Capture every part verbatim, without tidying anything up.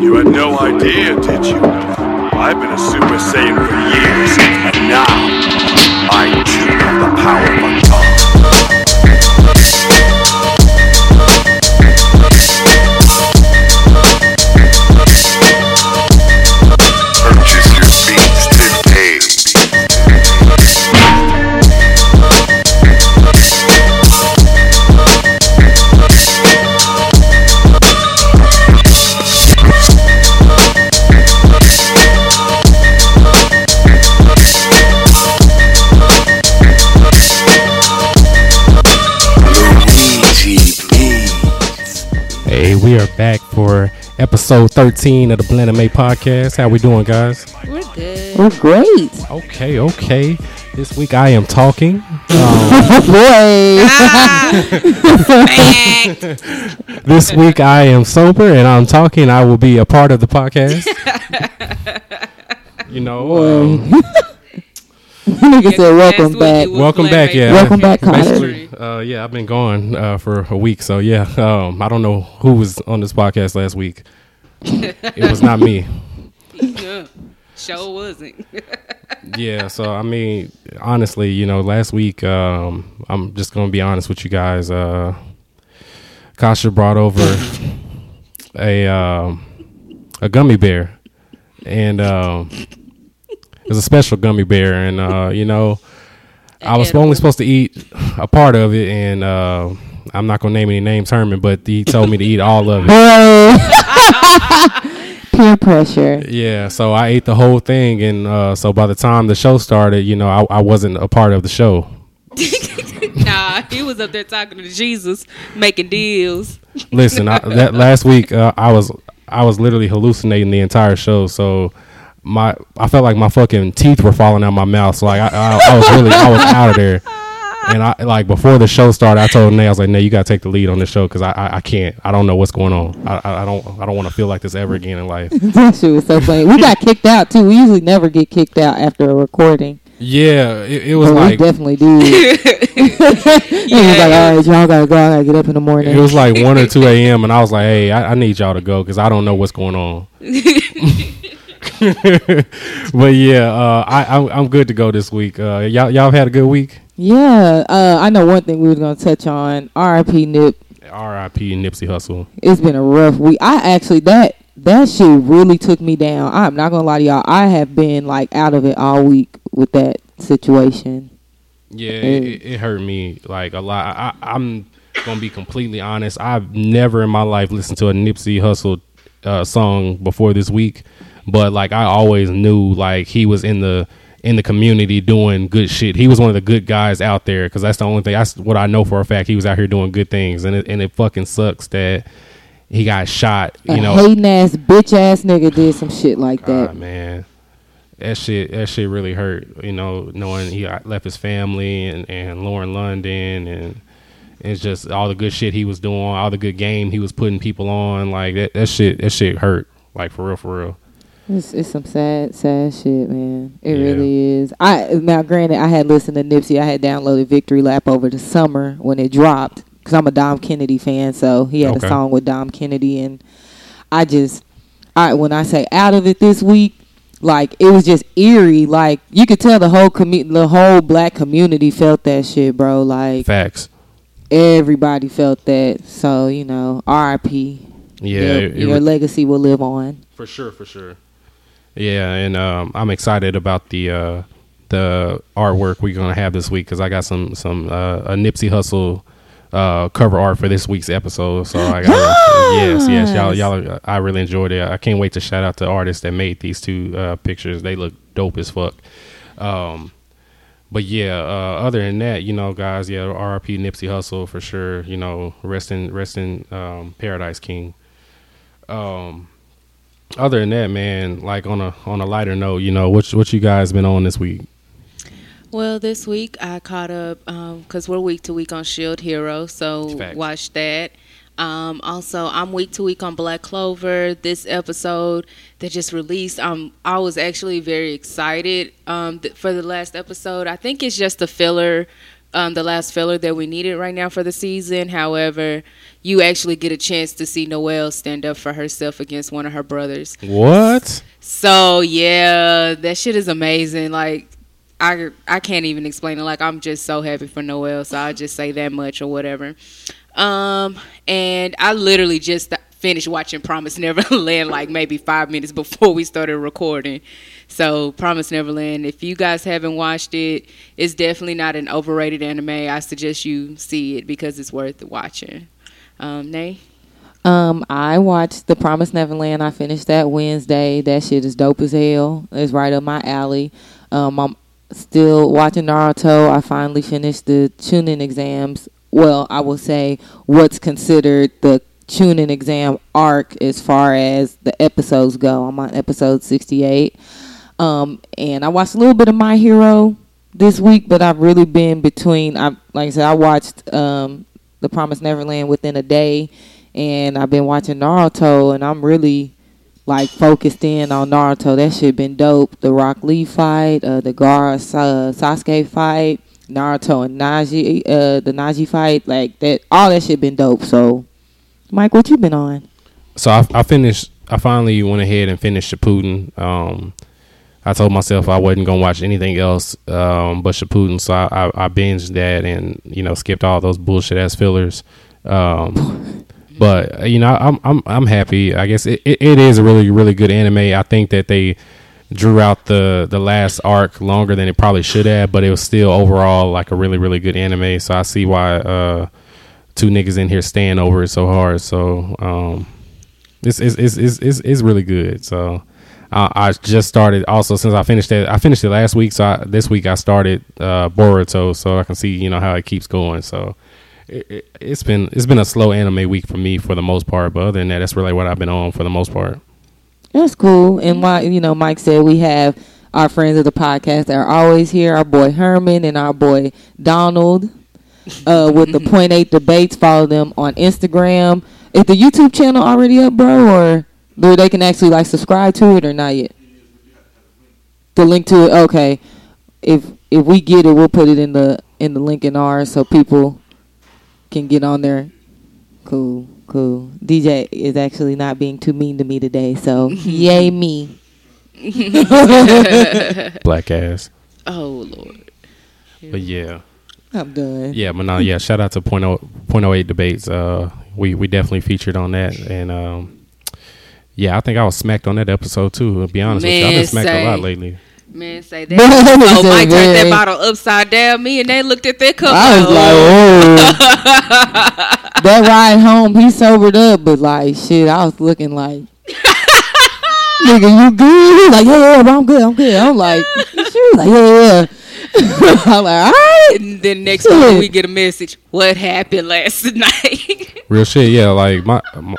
You had no idea, did you? I've been a Super Saiyan for years, and now I too have the power of my tongue. Purchase your beats today. We are back for episode thirteen of the Blanimate podcast. How we doing, guys? We're good. We're great. Okay, okay. This week I am talking. Um, Boy. Ah, this week I am sober and I'm talking. I will be a part of the podcast. You know. Um, nigga said, welcome back. Welcome back, yeah. Welcome back, Connor. Uh, yeah, I've been gone uh, for a week, so yeah. Um, I don't know who was on this podcast last week. It was not me. Yeah, sure wasn't. Yeah, so I mean, honestly, you know, last week, um, I'm just gonna be honest with you guys. Uh, Kasha brought over a uh, a gummy bear, and. Uh, It's a special gummy bear, and uh, you know, I was only supposed to eat a part of it, and uh, I'm not gonna name any names, Herman, but he told me to eat all of it. Peer pressure. Yeah, so I ate the whole thing, and uh, so by the time the show started, you know, I, I wasn't a part of the show. Nah, he was up there talking to Jesus, making deals. Listen, I, that last week uh, I was I was literally hallucinating the entire show, so. My, I felt like my fucking teeth were falling out my mouth. So like I, I, I was really, I was out of there. And I like before the show started, I told Nay, I was like, Nay, you gotta take the lead on this show because I, I, I can't. I don't know what's going on. I, I, I don't, I don't want to feel like this ever again in life. That shit was so funny. We got kicked out too. We usually never get kicked out after a recording. Yeah, it, it was but like we definitely did. It yeah. was like, all right, y'all gotta go. I gotta get up in the morning. It was like one or two a m and I was like, hey, I, I need y'all to go because I don't know what's going on. But yeah, uh, I, I'm, I'm good to go this week. Uh, y'all, y'all had a good week. Yeah, uh, I know one thing we were gonna touch on. R I P Nip. R I P Nipsey Hussle. It's been a rough week. I actually that that shit really took me down. I'm not gonna lie to y'all. I have been like out of it all week with that situation. Yeah, it, it, it hurt me like a lot. I, I'm gonna be completely honest. I've never in my life listened to a Nipsey Hussle uh, song before this week. But like I always knew, like he was in the in the community doing good shit. He was one of the good guys out there because that's the only thing. That's what I know for a fact. He was out here doing good things, and it, and it fucking sucks that he got shot. You a know, hating ass bitch ass nigga did some shit like that. God, man, that shit that shit really hurt. You know, knowing he left his family and and Lauren London and. It's just all the good shit he was doing, all the good game he was putting people on. Like that that shit that shit hurt. Like for real, for real. It's, it's some sad, sad shit, man. It yeah. really is. I now, granted, I had listened to Nipsey. I had downloaded Victory Lap over the summer when it dropped because I'm a Dom Kennedy fan. So he had okay. a song with Dom Kennedy, and I just, I when I say out of it this week, like it was just eerie. Like you could tell the whole commu- the whole black community felt that shit, bro. Like facts. Everybody felt that. So you know, R I P. Yeah, your, it, it your re- legacy will live on for sure. For sure. Yeah, and um, I'm excited about the uh, the artwork we're gonna have this week because I got some some uh, a Nipsey Hussle uh, cover art for this week's episode. So I got yes, yes, y'all, y'all, I really enjoyed it. I can't wait to shout out the artists that made these two uh, pictures. They look dope as fuck. Um, but yeah, uh, other than that, you know, guys, yeah, R I P Nipsey Hussle for sure. You know, rest in rest in um, Paradise King. Um. Other than that, man, like on a on a lighter note, you know, what what you guys been on this week? Well, this week I caught up because um, we're week to week on Shield Hero, so Fact. watch that. Um, also, I'm week to week on Black Clover. This episode that just released, um, I was actually very excited um, th- for the last episode. I think it's just a filler um, the last filler that we needed right now for the season. However, you actually get a chance to see Noelle stand up for herself against one of her brothers. What? So, yeah, that shit is amazing. Like, I, I can't even explain it. Like, I'm just so happy for Noelle, so I'll just say that much or whatever. Um, and I literally just th- finished watching Promise Neverland like maybe five minutes before we started recording. So Promise Neverland, if you guys haven't watched it, it's definitely not an overrated anime. I suggest you see it because it's worth watching. Um, Nay? Um, I watched The Promise Neverland. I finished that Wednesday. That shit is dope as hell. It's right up my alley. Um, I'm still watching Naruto. I finally finished the Chunin exams. Well, I will say what's considered the Chunin exam arc as far as the episodes go. I'm on episode sixty-eight. Um, and I watched a little bit of My Hero this week, but I've really been between. I Like I said, I watched um, The Promised Neverland within a day, and I've been watching Naruto, and I'm really, like, focused in on Naruto. That shit been dope. The Rock Lee fight, uh, the Gaara uh, Sasuke fight, Naruto and Naji, uh, the Naji fight, like that, all that shit been dope. So, Mike, what you been on? So I, I finished. I finally went ahead and finished Shippuden. Um, I told myself I wasn't gonna watch anything else um, but Shippuden, so I, I, I binged that and you know skipped all those bullshit ass fillers. Um, but you know I'm I'm I'm happy. I guess it, it, it is a really really good anime. I think that they drew out the the last arc longer than it probably should have, but it was still overall like a really really good anime. So I see why uh two niggas in here stand over it so hard. So um it's it's it's it's it's, it's really good. So I, I just started also since I finished that I finished it last week. So I, this week I started uh Boruto, so I can see you know how it keeps going. So it, it, it's been it's been a slow anime week for me for the most part, but other than that, that's really what I've been on for the most part. That's cool. And why, you know, Mike said we have our friends of the podcast that are always here, our boy Herman and our boy Donald uh, with the Point Eight Debates. Follow them on Instagram. Is the YouTube channel already up, bro? Or they can actually, like, subscribe to it or not yet? The link to it? Okay. If if we get it, we'll put it in the, in the link in ours so people can get on there. Cool. Cool. D J is actually not being too mean to me today, so yay me. Black ass. Oh, Lord. But, yeah. I'm done. Yeah, but no, yeah, shout out to Point oh, Point oh eight Debates. Uh, we, we definitely featured on that, and um, yeah, I think I was smacked on that episode, too, to be honest Man with you. I've been smacked say, a lot lately. Man, say that. Oh, Mike turned that bottle upside down me, and they looked at their cup. I was like, oh. That ride home, he sobered up, but like shit, I was looking like, nigga, you good? Like, yeah, yeah, bro, I'm good, I'm good. I'm like, she was like, yeah, yeah. I'm like, all right. And then next shit. time we get a message, what happened last night? Real shit, yeah. Like my, my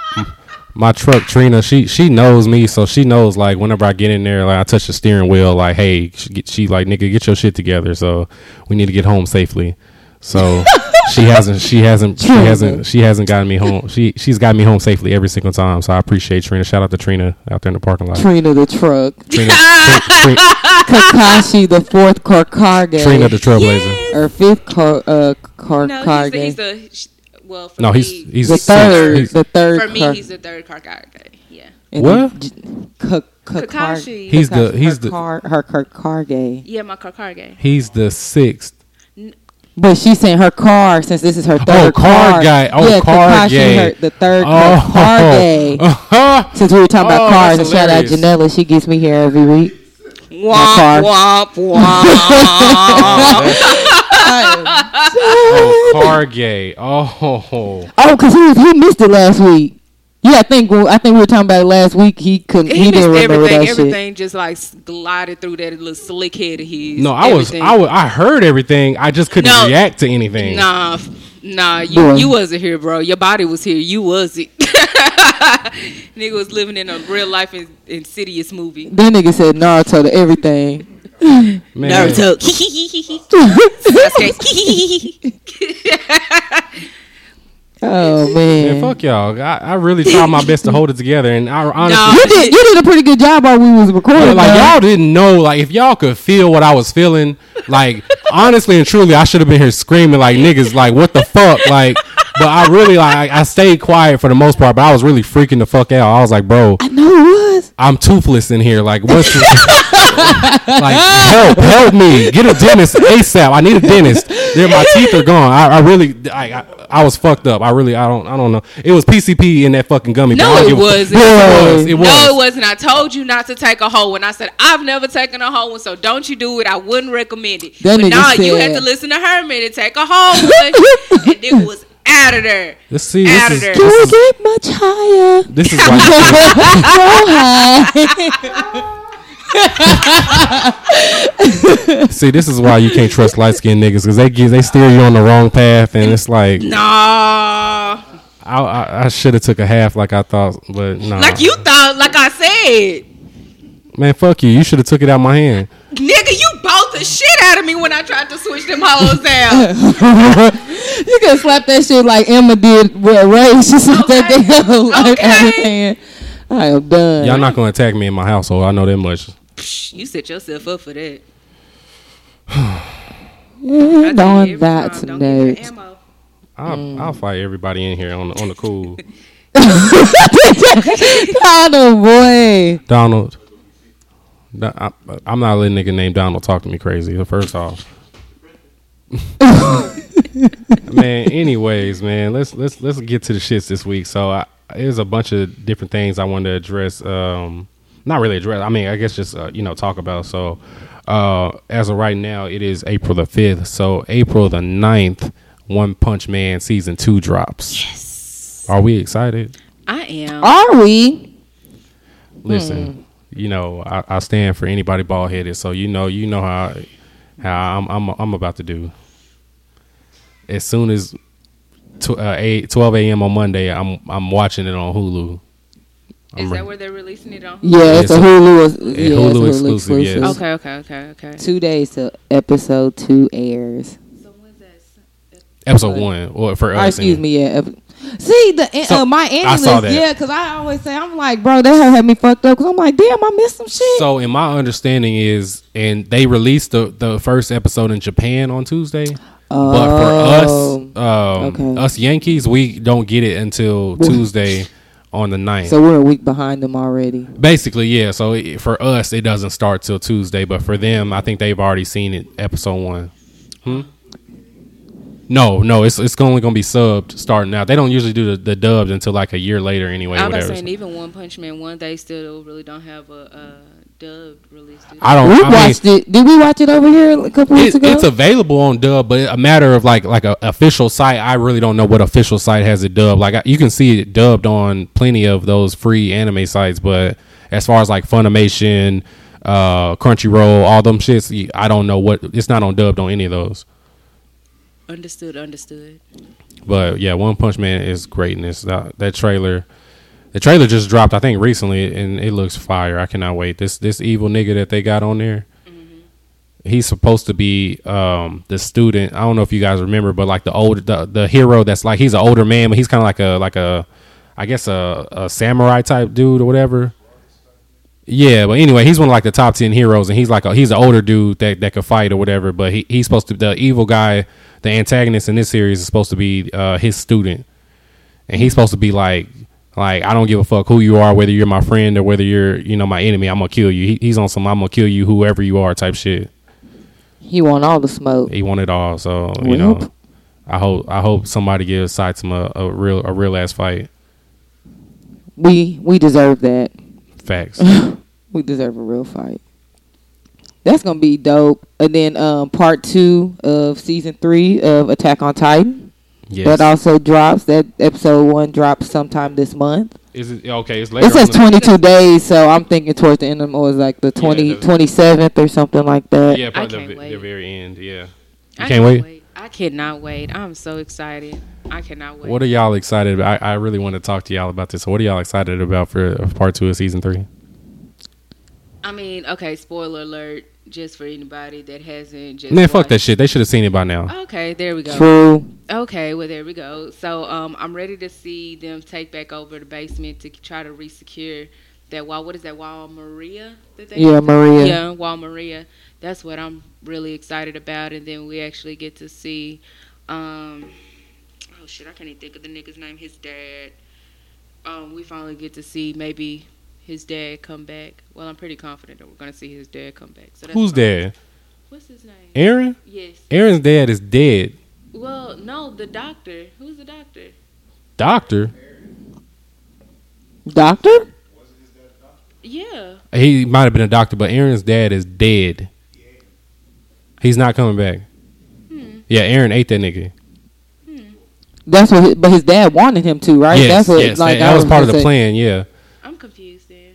my truck, Trina, she she knows me, so she knows like whenever I get in there, like I touch the steering wheel, like hey, she, get, she like nigga, get your shit together. So we need to get home safely. So. She hasn't. She hasn't. She hasn't. She hasn't gotten me home. She she's got me home safely every single time. So I appreciate Trina. Shout out to Trina out there in the parking lot. Trina the truck. Trina. Trina, Trina. Kakashi the fourth Karkage. Trina the Trailblazer. Yes. Or fifth Karkage. Uh, car- no, he's, he's the. Sh- well, for no, me, he's he's the third. He's, the third. For me, car- he's the third Karkage. Yeah. And what? The, k- k- Kakashi. He's Kakashi, the he's her the car, her Karkage. Yeah, my Karkage. He's the sixth. But she's saying her car, since this is her third oh, car. car guy. Oh, yeah, car guy. The third oh. car guy. Uh-huh. Since we were talking oh, about cars, and shout out Janella. She gets me here every week. Womp, womp, womp. Oh, car guy. Oh. Oh, because he, he missed it last week. Yeah, I think well, I think we were talking about it last week. He couldn't. He, he didn't remember everything, that everything shit. Everything just like glided through that little slick head of his. No, I everything. was I was, I heard everything. I just couldn't no, react to anything. Nah, nah, you Boy. you wasn't here, bro. Your body was here. You wasn't. Nigga was living in a real life in, insidious movie. That nigga said Naruto to everything. Man. Naruto. Oh man! Man, fuck y'all! I, I really tried my best to hold it together, and I honestly no, you did you did a pretty good job while we was recording. Yeah, like y'all didn't know, like if y'all could feel what I was feeling, like honestly and truly, I should have been here screaming like niggas, like what the fuck, like. But I really like I stayed quiet for the most part, but I was really freaking the fuck out. I was like, bro, I know it was. I'm toothless in here. Like what's like help, help me get a dentist ASAP. I need a dentist. Then my teeth are gone. I, I really I. I I was fucked up. I really, I don't, I don't know. It was P C P in that fucking gummy. No, it wasn't. It was. It was. No, it wasn't. I told you not to take a whole one. I said I've never taken a whole one, so don't you do it. I wouldn't recommend it. But nah, you had to listen to Herman and take a whole one, and it was out of there. Let's see. Out of there. Can we get much higher? This is why. So high. See, this is why you can't trust light skinned niggas, because they give, they steer you on the wrong path, and it's like, nah. I I, I should have took a half, like I thought, but no. Nah. Like you thought, like I said. Man, fuck you! You should have took it out of my hand, nigga. You bought the shit out of me when I tried to switch them hoes down. You could slap that shit like Emma did with Ray. She slapped okay. that damn like okay. out of hand. I am done. Y'all not gonna attack me in my household. I know that much. You set yourself up for that. Yeah, don't die tonight. I'll, mm. I'll fight everybody in here on the, on the cool. Donald, boy. Donald. I, I'm not letting a nigga named Donald talk to me crazy. First off. Man, anyways, man, let's let's let's get to the shits this week. So I, there's a bunch of different things I wanted to address. Um, Not really address. I mean, I guess just, uh, you know, talk about. So uh, as of right now, it is April the fifth. So April the ninth, One Punch Man Season two drops. Yes. Are we excited? I am. Are we? Listen, hmm. you know, I, I stand for anybody bald-headed. So, you know, you know how, how I'm, I'm I'm about to do. As soon as tw- uh, eight, twelve a.m. on Monday, I'm I'm watching it on Hulu. Is I'm that re- where they're releasing it on? Yeah, it's, it's a Hulu, a, yeah, Hulu, it's Hulu exclusive. exclusive. Yes. Okay, okay, okay, okay. Two days till episode two airs. So when's that? Episode uh, one, or for us? Excuse and, me, yeah. Ep- See the so, uh, my endless, yeah, because I always say I'm like, bro, that had me fucked up. Because I'm like, damn, I missed some shit. So, in my understanding is, and they released the the first episode in Japan on Tuesday. Oh, but for us, um, okay. us Yankees, we don't get it until Tuesday. On the ninth. So we're a week behind them already. Basically, yeah. So it, for us, it doesn't start till Tuesday. But for them, I think they've already seen it, episode one. Hmm? No, no. It's it's only going to be subbed starting out. They don't usually do the, the dubbed until like a year later anyway. I'm not saying even One Punch Man one, they still really don't have a... Uh dubbed release. I don't. We I watched mean, it. Did we watch it over here a couple weeks ago? It's available on dub, but a matter of like like a official site. I really don't know what official site has it dubbed. Like I, you can see it dubbed on plenty of those free anime sites, but as far as like Funimation, uh, Crunchyroll, all them shits, I don't know what. It's not on dubbed on any of those. Understood. Understood. But yeah, One Punch Man is greatness. That, that trailer. The trailer just dropped, I think, recently, and it looks fire. I cannot wait. This this evil nigga that they got on there, mm-hmm. he's supposed to be um, the student. I don't know if you guys remember, but like the older the, the hero that's like he's an older man, but he's kind of like a like a I guess a, a samurai type dude or whatever. Yeah, but anyway, he's one of like the top ten heroes, and he's like a, he's an older dude that that could fight or whatever. But he he's supposed to the evil guy, the antagonist in this series is supposed to be uh, his student, and he's supposed to be like. Like, I don't give a fuck who you are, whether you're my friend or whether you're, you know, my enemy. I'm going to kill you. He, he's on some I'm going to kill you, whoever you are type shit. He want all the smoke. He want it all. So, Whoop. you know, I hope I hope somebody gives Saitama a, a real a real ass fight. We we deserve that. Facts. We deserve a real fight. That's going to be dope. And then um, part two of season three of Attack on Titan. Yes. That also drops. That episode one drops sometime this month. Is it okay? It's later. It says twenty-two days, so I'm thinking towards the end of or like the twenty twenty-seventh or something like that. Yeah, probably the, the very end. Yeah, you I can't wait. wait. I cannot wait. I'm so excited. I cannot wait. What are y'all excited about? I, I really want to talk to y'all about this. So what are y'all excited about for part two of season three? I mean, okay. Spoiler alert. Just for anybody that hasn't just Man, watched. Fuck that shit. They should have seen it by now. Okay, there we go. True. Okay, well, there we go. So um, I'm ready to see them take back over the basement to try to re-secure that wall. What is that, Wall Maria? That they yeah, Maria. Yeah, Wall Maria. That's what I'm really excited about. And then we actually get to see, um, oh, shit, I can't even think of the nigga's name, his dad. Um, we finally get to see maybe his dad come back. Well, I'm pretty confident that we're going to see his dad come back. So that's Who's dad? What's his name? Eren? Yes. Eren's dad is dead. Well, no, the doctor. Who's the doctor? Doctor? Doctor? Was his dad a doctor? Yeah. He might have been a doctor, but Eren's dad is dead. Yeah. He's not coming back. Hmm. Yeah, Eren ate that nigga. Hmm. That's what. His, but his dad wanted him to, right? Yes, That's what, yes. Like, that, that was part of the say. plan, yeah. I'm confused there.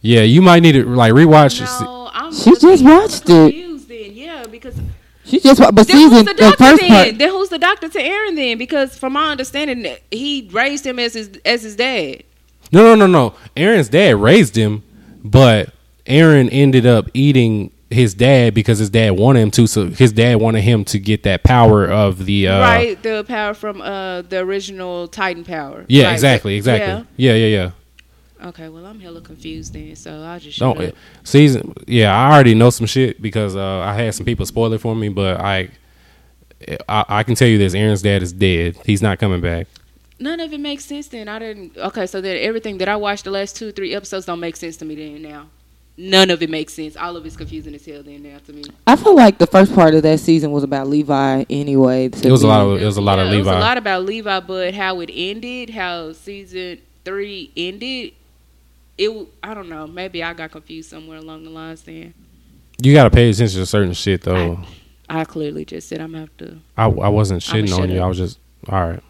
Yeah, you might need to like rewatch it. No, I'm She just watched I'm confused it. Then. Yeah, because... She just, but then season, who's the doctor the first then? Part. Then who's the doctor to Eren then? Because from my understanding, he raised him as his as his dad. No, no, no, no. Eren's dad raised him, but Eren ended up eating his dad because his dad wanted him to. So his dad wanted him to get that power of the uh, right, the power from uh, the original Titan power. Yeah, right? exactly, exactly. Yeah, yeah, yeah. yeah. Okay, well, I'm hella confused then, so I'll just shut up. Season, yeah, I already know some shit because uh, I had some people spoil it for me, but I, I I can tell you this, Eren's dad is dead. He's not coming back. None of it makes sense then. I didn't, okay, so then everything that I watched the last two, three episodes don't make sense to me then now. None of it makes sense. All of it's confusing as hell then now to me. I feel like the first part of that season was about Levi anyway. It was, a lot of, it was a lot yeah, of Levi. It was a lot about Levi, but how it ended, how season three ended, It I don't know. Maybe I got confused somewhere along the lines then. You got to pay attention to certain shit, though. I, I clearly just said I'm going to have to. I, I wasn't shitting on you. I was just, all right.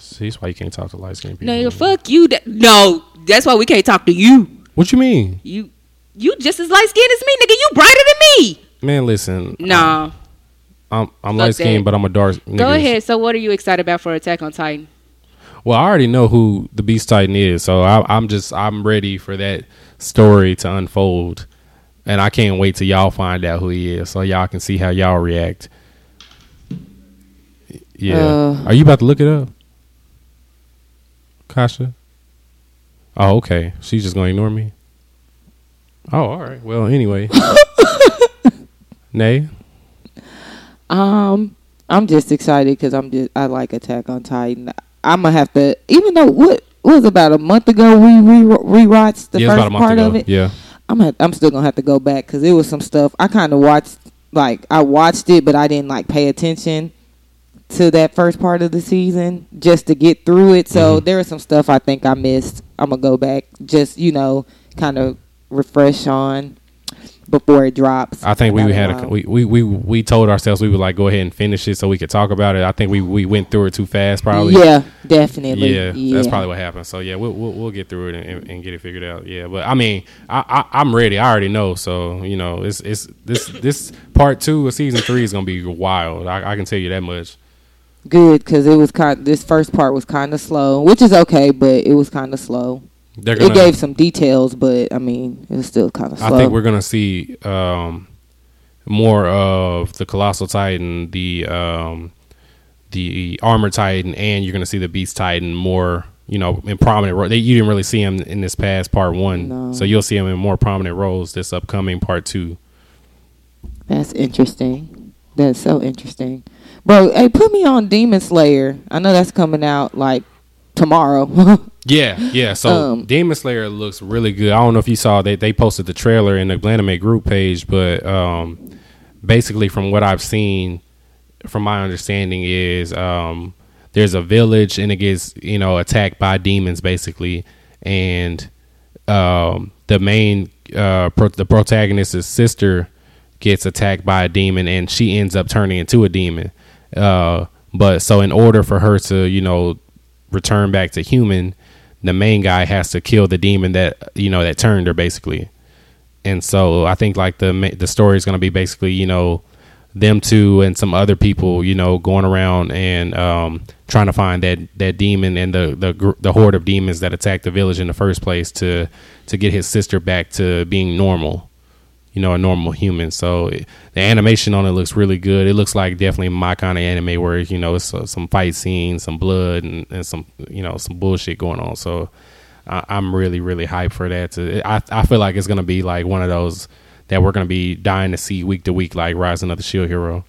See, that's why you can't talk to light-skinned people. No, fuck you. That, no, that's why we can't talk to you. What you mean? You you just as light-skinned as me, nigga. You brighter than me. Man, listen. No. I'm, I'm light-skinned, but I'm a dark nigga. Go ahead. So what are you excited about for Attack on Titan? Well, I already know who the Beast Titan is, so I, I'm just I'm ready for that story to unfold, and I can't wait till y'all find out who he is, so y'all can see how y'all react. Yeah, uh, are you about to look it up, Kasha? Oh, okay. She's just gonna ignore me. Oh, all right. Well, anyway, Nay. Um, I'm just excited because I'm just I like Attack on Titan. I'm gonna have to, even though what, what was about a month ago we re- rewatched the yeah, first part ago. of it. Yeah, I'm gonna, I'm still gonna have to go back because it was some stuff I kind of watched. Like I watched it, but I didn't like pay attention to that first part of the season just to get through it. So mm-hmm. there was some stuff I think I missed. I'm gonna go back, just you know, kind of refresh on before it drops. I think we, we had a, we, we we we told ourselves we would like go ahead and finish it so we could talk about it. I think we, we went through it too fast, probably. Yeah, definitely. Yeah, yeah. That's probably what happened. So yeah, we'll we'll, we'll get through it and, and get it figured out. Yeah, but I mean, I, I I'm ready. I already know. So you know, it's it's this this part two of season three is gonna be wild. I, I can tell you that much. Good, because it was kind. This first part was kind of slow, which is okay, but it was kind of slow. Gonna, it gave some details, but I mean, it was still kind of slow. I think we're gonna see um, more of the Colossal Titan, the um, the Armored Titan, and you're gonna see the Beast Titan more, you know, in prominent roles. You didn't really see him in this past part one, no. So you'll see him in more prominent roles this upcoming part two. That's interesting. That's so interesting, bro. Hey, put me on Demon Slayer. I know that's coming out like tomorrow. Yeah, yeah. So um, Demon Slayer looks really good. I don't know if you saw they they posted the trailer in the Blanimate group page, but um, basically from what I've seen, from my understanding is um, there's a village and it gets you know attacked by demons basically, and um, the main uh, pro- the protagonist's sister gets attacked by a demon and she ends up turning into a demon. Uh, but so in order for her to you know return back to human, the main guy has to kill the demon that, you know, that turned her basically. And so I think like the, the story is going to be basically, you know, them two and some other people, you know, going around and, um, trying to find that, that demon and the, the, the horde of demons that attacked the village in the first place to, to get his sister back to being normal. you know, a normal human. So it, the animation on it looks really good. It looks like definitely my kind of anime where, you know, it's uh, some fight scenes, some blood, and, and some, you know, some bullshit going on. So I, I'm really, really hyped for that. To, I, I feel like it's going to be like one of those that we're going to be dying to see week to week, like Rising of the Shield Hero.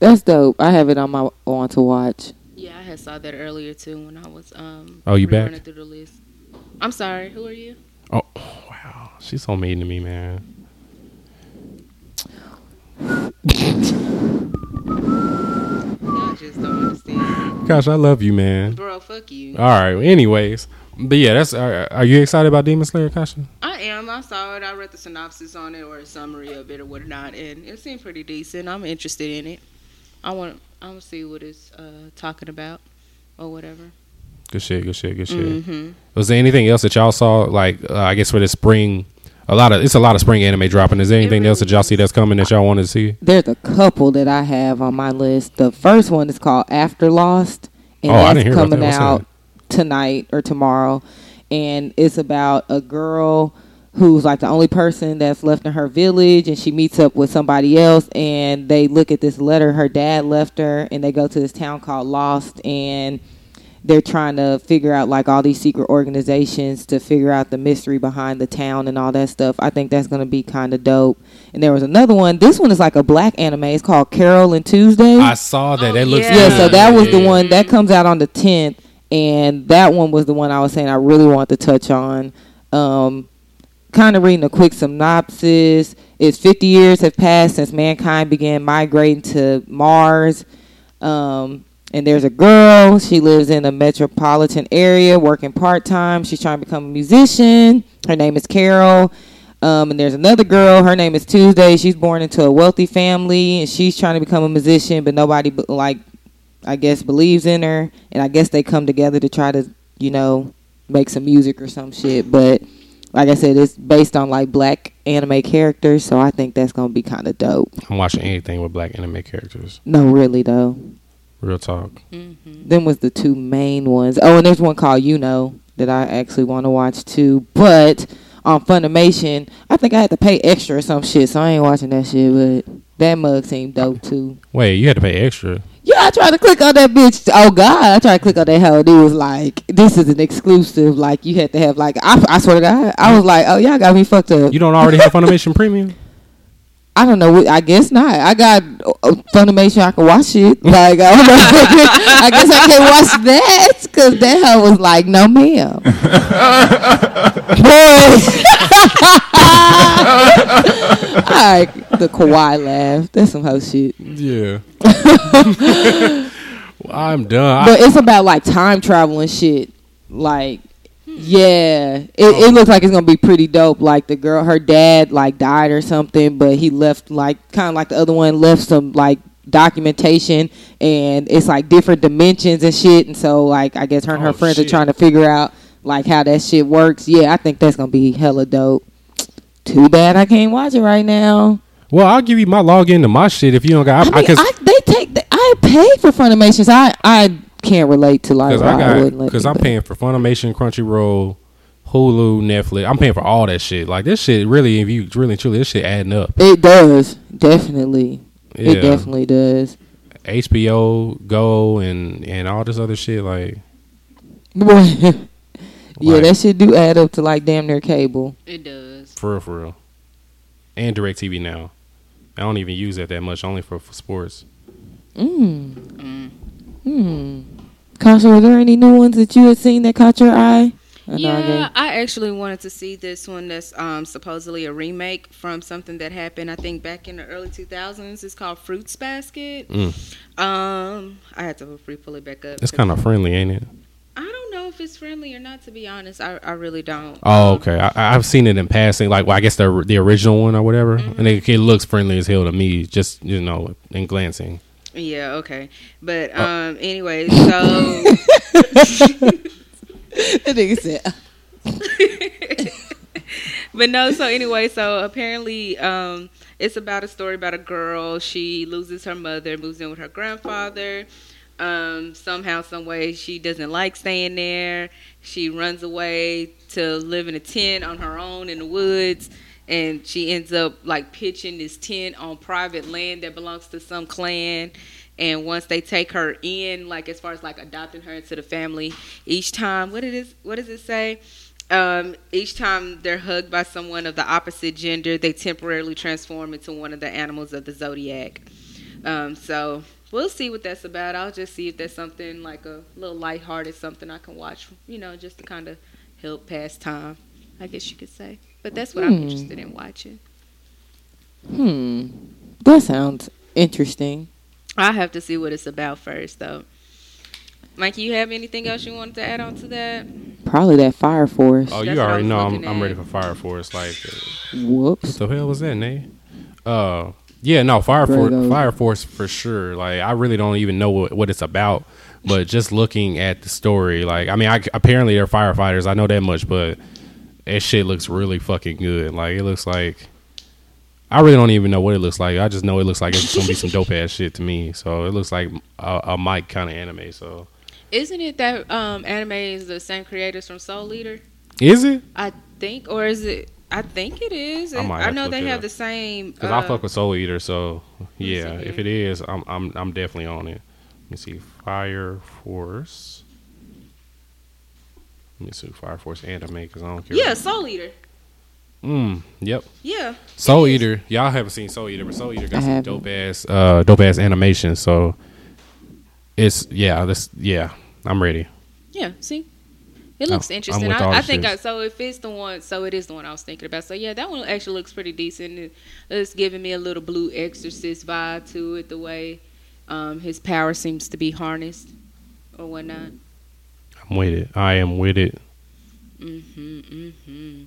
That's dope. I have it on my on to watch. Yeah, I had saw that earlier too when I was um. Oh, you back? Through the list. I'm sorry. Who are you? Oh, wow, she's so mean to me, man. I just don't understand. Gosh, I love you, man. Bro, fuck you. All right. Anyways, but yeah, that's. Uh, are you excited about Demon Slayer, Kasha? I am. I saw it. I read the synopsis on it or a summary of it or whatnot, and it seemed pretty decent. I'm interested in it. I want. I want to see what it's uh, talking about or whatever. Good shit, good shit, good shit. Mm-hmm. Was there anything else that y'all saw? Like, uh, I guess for the spring, a lot of it's a lot of spring anime dropping. Is there anything really else that y'all see that's coming that y'all wanted to see? There's a couple that I have on my list. The first one is called After Lost, and oh, that's coming that. out that? tonight or tomorrow. And it's about a girl who's like the only person that's left in her village, and she meets up with somebody else, and they look at this letter her dad left her, and they go to this town called Lost, and they're trying to figure out like all these secret organizations to figure out the mystery behind the town and all that stuff. I think that's going to be kind of dope. And there was another one. This one is like a black anime. It's called Carol and Tuesday. I saw that. Oh, that looks yeah. Good. Yeah, so that was yeah. the one that comes out on the tenth. And that one was the one I was saying I really want to touch on. Um, kind of reading a quick synopsis. It's fifty years have passed since mankind began migrating to Mars. Um, And there's a girl. She lives in a metropolitan area, working part-time. She's trying to become a musician. Her name is Carol. Um, and there's another girl. Her name is Tuesday. She's born into a wealthy family, and she's trying to become a musician, but nobody, like, I guess, believes in her. And I guess they come together to try to, you know, make some music or some shit. But, like I said, it's based on, like, black anime characters, so I think that's going to be kind of dope. I'm watching anything with black anime characters. No, really, though. Real talk. Mm-hmm. Them was the two main ones. Oh, and there's one called You Know that I actually want to watch too. But on Funimation, I think I had to pay extra or some shit, so I ain't watching that shit. But that mug seemed dope too. Wait, you had to pay extra? Yeah, I tried to click on that bitch. Oh, God. I tried to click on that hoe. It was like, this is an exclusive. Like, you had to have, like, I, I swear to God, I was like, oh, y'all got me fucked up. You don't already have Funimation Premium? I don't know. I guess not. I got Funimation. I can watch it. Like, I don't know. I guess I can watch that because that hoe was like, no, ma'am. Boy. Like, the Kawhi laugh. That's some hoe shit. Yeah. Well, I'm done. But it's about, like, time travel and shit. Like, yeah, it, it looks like it's gonna be pretty dope. Like the girl, her dad like died or something, but he left like kind of like the other one left some like documentation, and it's like different dimensions and shit. And so like I guess her and her oh, friends shit. are trying to figure out like how that shit works. Yeah, I think that's gonna be hella dope. Too bad I can't watch it right now. Well, I'll give you my login to my shit if you don't got. I, I, mean, I they take the, I paid for Funimation, so I I. can't relate to like because I'm but. paying for Funimation, Crunchyroll, Hulu, Netflix. I'm paying for all that shit. Like this shit, really, if you really truly, this shit adding up. It does definitely. Yeah. It definitely does. H B O Go and and all this other shit, like. Yeah, like, that shit do add up to like damn near cable. It does. For real, for real. And DirecTV now. I don't even use that that much, only for, for sports. Mm. Mm. Hmm. Kasha, were there any new ones that you had seen that caught your eye? I yeah, I actually wanted to see this one that's um, supposedly a remake from something that happened, I think, back in the early two thousands. It's called Fruits Basket. Mm. Um, I had to re-pull it back up. It's kind of friendly, ain't it? I don't know if it's friendly or not, to be honest. I, I really don't. Oh, okay. I, I've seen it in passing, like, well, I guess the the original one or whatever. Mm-hmm. And it, it looks friendly as hell to me, just, you know, in glancing. Yeah, okay. But um oh. anyway, so that nigga said But no, so anyway, so apparently um it's about a story about a girl. She loses her mother, moves in with her grandfather. Um somehow, some way she doesn't like staying there. She runs away to live in a tent on her own in the woods. and she ends up like pitching this tent on private land that belongs to some clan. And once they take her in, like as far as like adopting her into the family, each time, what it is, what does it say? Um, each time they're hugged by someone of the opposite gender, they temporarily transform into one of the animals of the zodiac. Um, so we'll see what that's about. I'll just see if that's something like a little lighthearted, something I can watch, you know, just to kind of help pass time, I guess you could say. But that's what hmm. I'm interested in watching. Hmm. That sounds interesting. I'll have to see what it's about first, though. Mike, you have anything else you wanted to add on to that? Probably that Fire Force. Oh, that's you already know I'm, I'm ready for Fire Force. Like, whoops. What the hell was that, Nate? Uh, yeah, no, Fire Force, Fire Force for sure. Like, I really don't even know what, what it's about, but just looking at the story, like, I mean, I, apparently they're firefighters. I know that much, but that shit looks really fucking good. Like, it looks like. I really don't even know what it looks like. I just know it looks like it's going to be some dope-ass shit to me. So it looks like a, a Mike kind of anime. So, isn't it that um, anime is the same creators from Soul Eater? Is it? I think. Or is it? I think it is. I, I know they have up. the same. Because uh, I fuck with Soul Eater. So, yeah. If it is, I'm, I'm, I'm definitely on it. Let me see. Fire Force. Let me see. Fire Force anime because I don't care. Yeah, Soul Eater. Mm, yep. Yeah. Soul Eater. Y'all haven't seen Soul Eater, but Soul Eater got some dope ass uh dope ass animation, so it's yeah, that's yeah, I'm ready. Yeah, see? It looks I'm, interesting. I'm I, I think I, so if it's the one so it is the one I was thinking about. So yeah, that one actually looks pretty decent. It, it's giving me a little Blue Exorcist vibe to it, the way um his power seems to be harnessed or whatnot. I'm with it. I am with it. Mm-hmm, mm-hmm.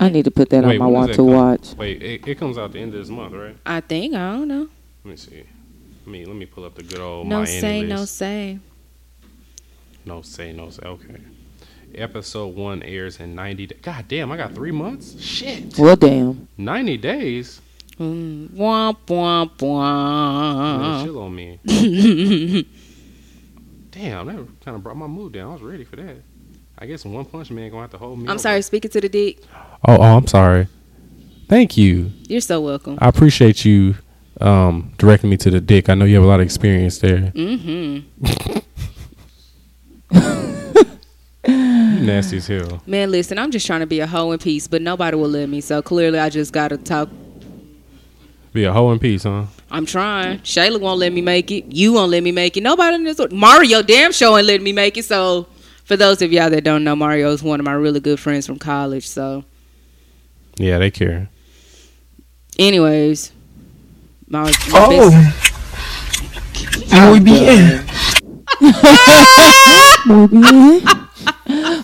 I need to put that Wait, on my want to watch. Wait, it, it comes out the end of this month, right? I think. I don't know. Let me see. Let me, let me pull up the good old no Miami say, list. No say, no say. No say, no say. Okay. Episode one airs in ninety days. God damn, I got three months? Shit. Well, damn. ninety days? Mm, womp, womp, womp. Man, chill on me. Damn, that kind of brought my mood down. I was ready for that. I guess One Punch Man gonna have to hold me. I'm sorry, speaking to the dick. Oh, oh, I'm sorry. Thank you. You're so welcome. I appreciate you um, directing me to the dick. I know you have a lot of experience there. Mm-hmm. Nasty as hell. Man, listen, I'm just trying to be a hoe in peace, but nobody will let me. So clearly, I just gotta talk. Be a hoe in peace, huh? I'm trying. Shayla won't let me make it. You won't let me make it. Nobody in this world. Mario damn sure ain't letting me make it. So. For those of y'all that don't know, Mario is one of my really good friends from college, so. Yeah, they care. Anyways. My, my oh! Muy bien. Muy bien.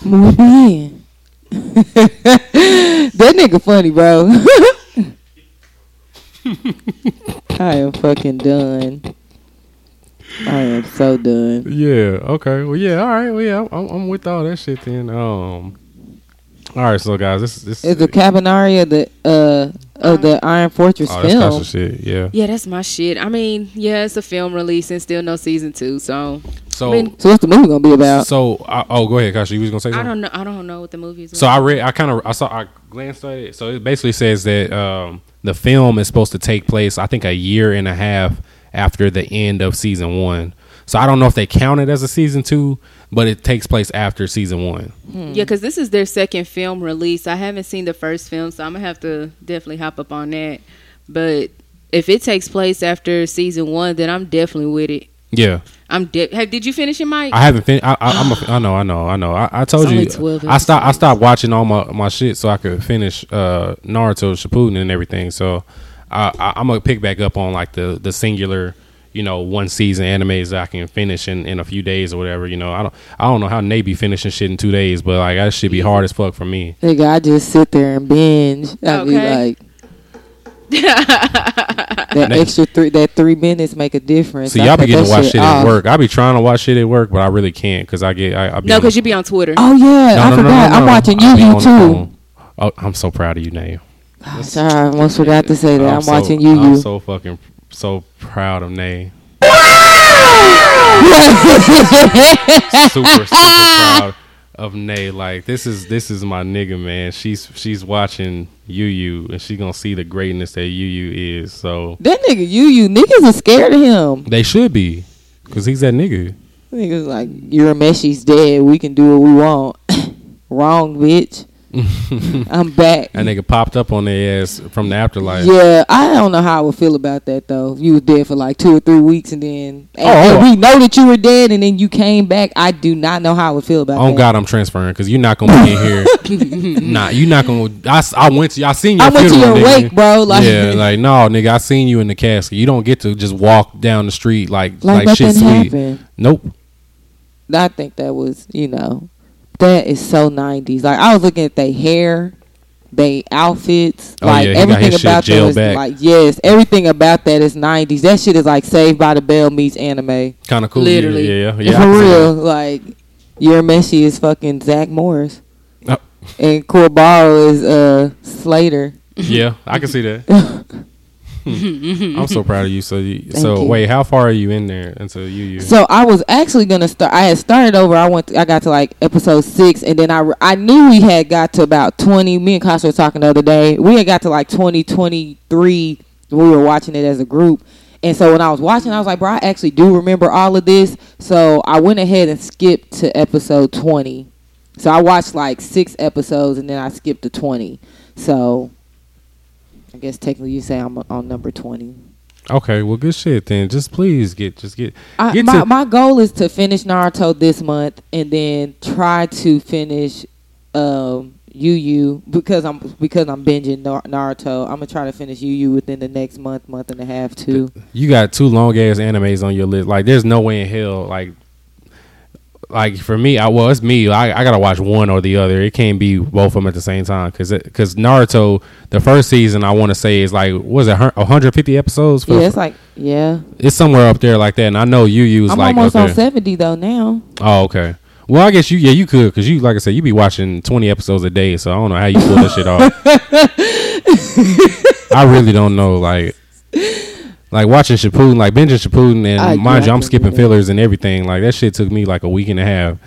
Muy bien. That nigga funny, bro. I am fucking done. I am so done. Yeah. Okay. Well. Yeah. All right. Well. Yeah. I'm, I'm with all that shit then. Um. All right. So guys, this this is the Cabanari of the uh of the Iron Fortress oh, film. That's shit. Yeah. Yeah. That's my shit. I mean, yeah, it's a film release and still no season two. So. So. I mean, so what's the movie gonna be about? So. I, oh, go ahead, Kasha. You was gonna say something? I don't know. I don't know what the movie is. So about. I read. I kind of. I saw. I glanced at it. So it basically says that um the film is supposed to take place, I think, a year and a half after the end of season one. So I don't know if they count it as a season two, but it takes place after season one. Hmm. Yeah, because this is their second film release. I haven't seen the first film, so I'm going to have to definitely hop up on that. But if it takes place after season one, then I'm definitely with it. Yeah. I'm de- have, did you finish it, Mike? I haven't finished. I, I, I'm a, I know, I know, I know. I, I told you. I stopped, I stopped watching all my, my shit so I could finish uh, Naruto Shippuden and everything, so... I, I, I'm gonna pick back up on like the, the singular, you know, one season animes that I can finish in, in a few days or whatever. You know, I don't I don't know how Nate be finishing shit in two days, but like that shit be hard as fuck for me. Nigga, I just sit there and binge. I okay. be like, that Nate, extra three that three minutes make a difference. See, I y'all be getting to watch shit, shit at work. I be trying to watch shit at work, but I really can't because I get I, I be no because you be on Twitter. Oh yeah, no, I no, forgot. No, no, no, I'm watching you you too. Oh, I'm so proud of you, Nate. Oh, sorry, I almost forgot to say that. I'm, I'm so, watching you. I'm so fucking so proud of Nay. super, super proud of Nay, like, this is this is my nigga, man. She's she's watching Yu Yu, and she gonna see the greatness that Yu Yu is. So that nigga Yu Yu, niggas are scared of him. They should be, cause he's that nigga. Niggas like, Urumeshi's dead. We can do what we want. Wrong, bitch. I'm back. That nigga popped up on their ass from the afterlife. Yeah, I don't know how I would feel about that though. You were dead for like two or three weeks, and then oh, and, and we know that you were dead, and then you came back. I do not know how I would feel about. Oh, that. God, I'm transferring because you're not gonna be in here. Nah, you're not gonna. I, I went to. I seen your. I went funeral, to your nigga. Wake, bro. Like, yeah, like no, nigga. I seen you in the casket. You don't get to just walk down the street like like, like shit sweet. Happened. Nope. I think that was you know. That is so nineties. Like, I was looking at their hair, they outfits, oh, like yeah, everything about that is back. Like yes, everything about that is nineties. That shit is like Saved by the Bell meets anime. Kind of cool, literally. Yeah, yeah, yeah. For real, that. Like Urameshi is fucking Zach Morris, oh. And Corbaro is uh Slater. Yeah, I can see that. I'm so proud of you. So, you, so you. Wait, how far are you in there until you, you? So I was actually gonna start. I had started over. I went. To, I got to like episode six, and then I re- I knew we had got to about twenty. Me and Kasha were talking the other day. We had got to like twenty, twenty-three. We were watching it as a group, and so when I was watching, I was like, bro, I actually do remember all of this. So I went ahead and skipped to episode twenty. So I watched like six episodes, and then I skipped to twenty. So. I guess technically you say I'm on number twenty. Okay, well, good shit then. Just please get, just get. I, get my, to- my goal is to finish Naruto this month and then try to finish um, Yu Yu because I'm because I'm binging Naruto. I'm gonna try to finish Yu Yu within the next month, month and a half too. You got two long ass animes on your list. Like, there's no way in hell. Like, like for me, I well, it's me. I I gotta watch one or the other. It can't be both of them at the same time because because Naruto. The first season, I want to say, is like, what is it, one hundred fifty episodes? For, yeah, it's like, yeah. It's somewhere up there like that, and I know you use I'm like... I'm almost on seventy, though, now. Oh, okay. Well, I guess you, yeah, you could, because you, like I said, you be watching twenty episodes a day, so I don't know how you pull that shit off. I really don't know, like... Like, watching Shippuden, like, binging Shippuden, and I, mind yeah, you, I'm skipping fillers and everything. Like, that shit took me, like, a week and a half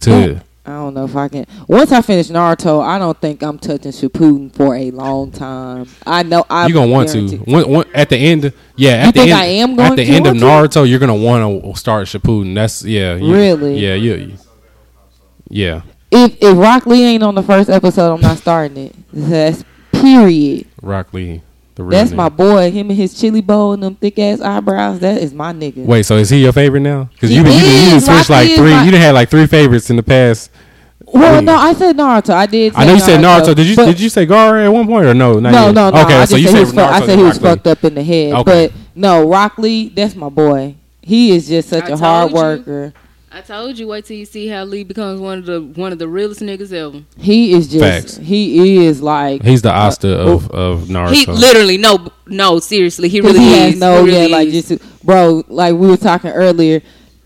to... Yeah. I don't know if I can. Once I finish Naruto, I don't think I'm touching Shippuden for a long time. I know I. You're gonna want to. One, one, at the end, yeah. At you the think end, I am going at the to end of Naruto, to? You're gonna want to start Shippuden. That's yeah. You, really? Yeah, yeah, yeah. If if Rock Lee ain't on the first episode, I'm not starting it. That's period. Rock Lee. That's name. My boy. Him and his chili bowl and them thick ass eyebrows. That is my nigga. Wait, so is he your favorite now? Because you didn't switch like three. You didn't have like three favorites in the past. Well, week. No, I said Naruto. I did. Say I know you Naruto, said Naruto. Did you did you say Gaara at one point or no? Not no, yet. no, no. Okay, I so you said Naruto. I said he was fucked up in the head. Okay. But no, Rock Lee. That's my boy. He is just such I a hard you. worker. I told you, wait till you see how Lee becomes one of the one of the realest niggas ever. He is just Facts. He is like he's the Asta uh, of, of Naruto. He literally no no seriously he really he is. Has no really yeah is. Like just bro like we were talking earlier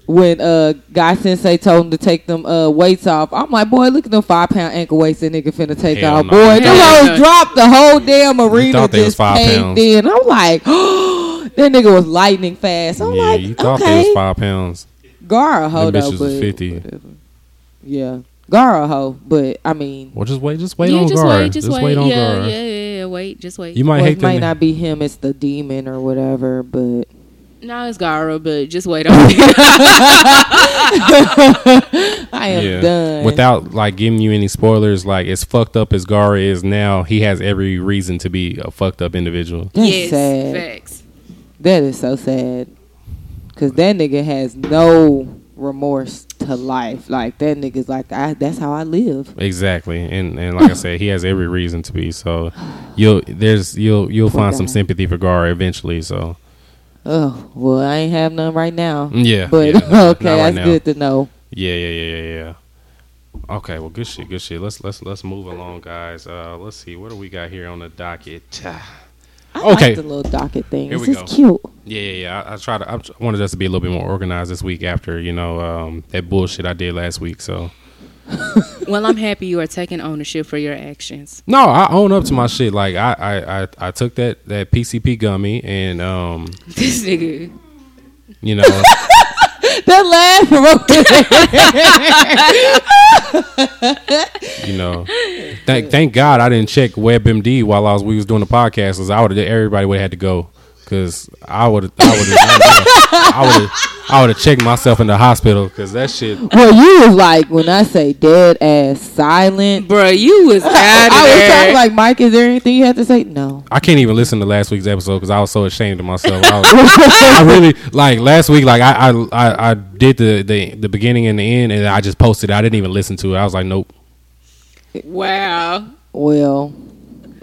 when uh Guy Sensei told him to take them uh weights off. I'm like, boy, look at them five pound ankle weights that nigga finna take Hell off. No. Boy, them hoes dropped the whole damn arena just caved in. I'm like, oh, that nigga was lightning fast. I'm yeah, like, you thought okay. It was five pounds. Gaara hoe though, but fifty. Yeah, Gaara hoe, but I mean, well, just wait, just wait yeah, on just Gaara. Wait, just, just wait, wait on yeah, Gaara. Yeah, yeah, yeah, wait, just wait. You might well, hate it might not be him; it's the demon or whatever. But no, it's Gaara. But just wait on. I am yeah. done. Without like giving you any spoilers, like as fucked up as Gaara is now, he has every reason to be a fucked up individual. That's yes, sad. Facts. That is so sad. Cause that nigga has no remorse to life. Like that nigga's like, I, that's how I live. Exactly, and and like I said, he has every reason to be. So you'll there's you'll you'll Poor find guy. some sympathy for Gaara eventually. So. Oh well, I ain't have none right now. Yeah, but yeah, okay, right that's now. Good to know. Yeah, yeah, yeah, yeah, yeah. Okay, well, good shit, good shit. Let's let's let's move along, guys. Uh, let's see, what do we got here on the docket? I okay. like the little docket thing. Here we this go. is cute. Yeah, yeah, yeah. I, I tried to, I wanted us to be a little bit more organized this week after, you know, um, that bullshit I did last week. So, well, I'm happy you are taking ownership for your actions. No, I own up to my shit. Like I, I, I, I took that, that P C P gummy and um, this nigga, you know, That laugh broke. You know, thank thank God I didn't check WebMD while I was we was doing the podcast, because I would have everybody would have had to go, because I would I would I would I would have checked myself in the hospital, because that shit. Well, you was like, when I say dead ass silent, bro, you was out of I there. Was talking like, Mike, is there anything you have to say? No. I can't even listen to last week's episode because I was so ashamed of myself. I, was, I really like last week. Like I I, I, I did the, the the beginning and the end, and I just posted. I didn't even listen to it. I was like, nope. Wow. Well,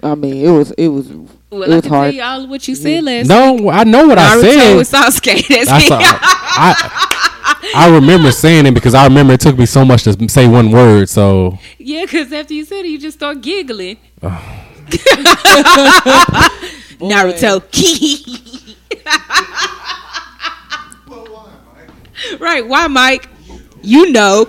I mean, it was it was. Well, it I can hard. Tell you all what you said last no, week. No, I know what Naruto I said. With Sasuke. That's I, saw, I, I remember saying it because I remember it took me so much to say one word. So yeah, because after you said it, you just start giggling. Oh. Naruto. Well, why, Mike? Right, why, Mike? You know.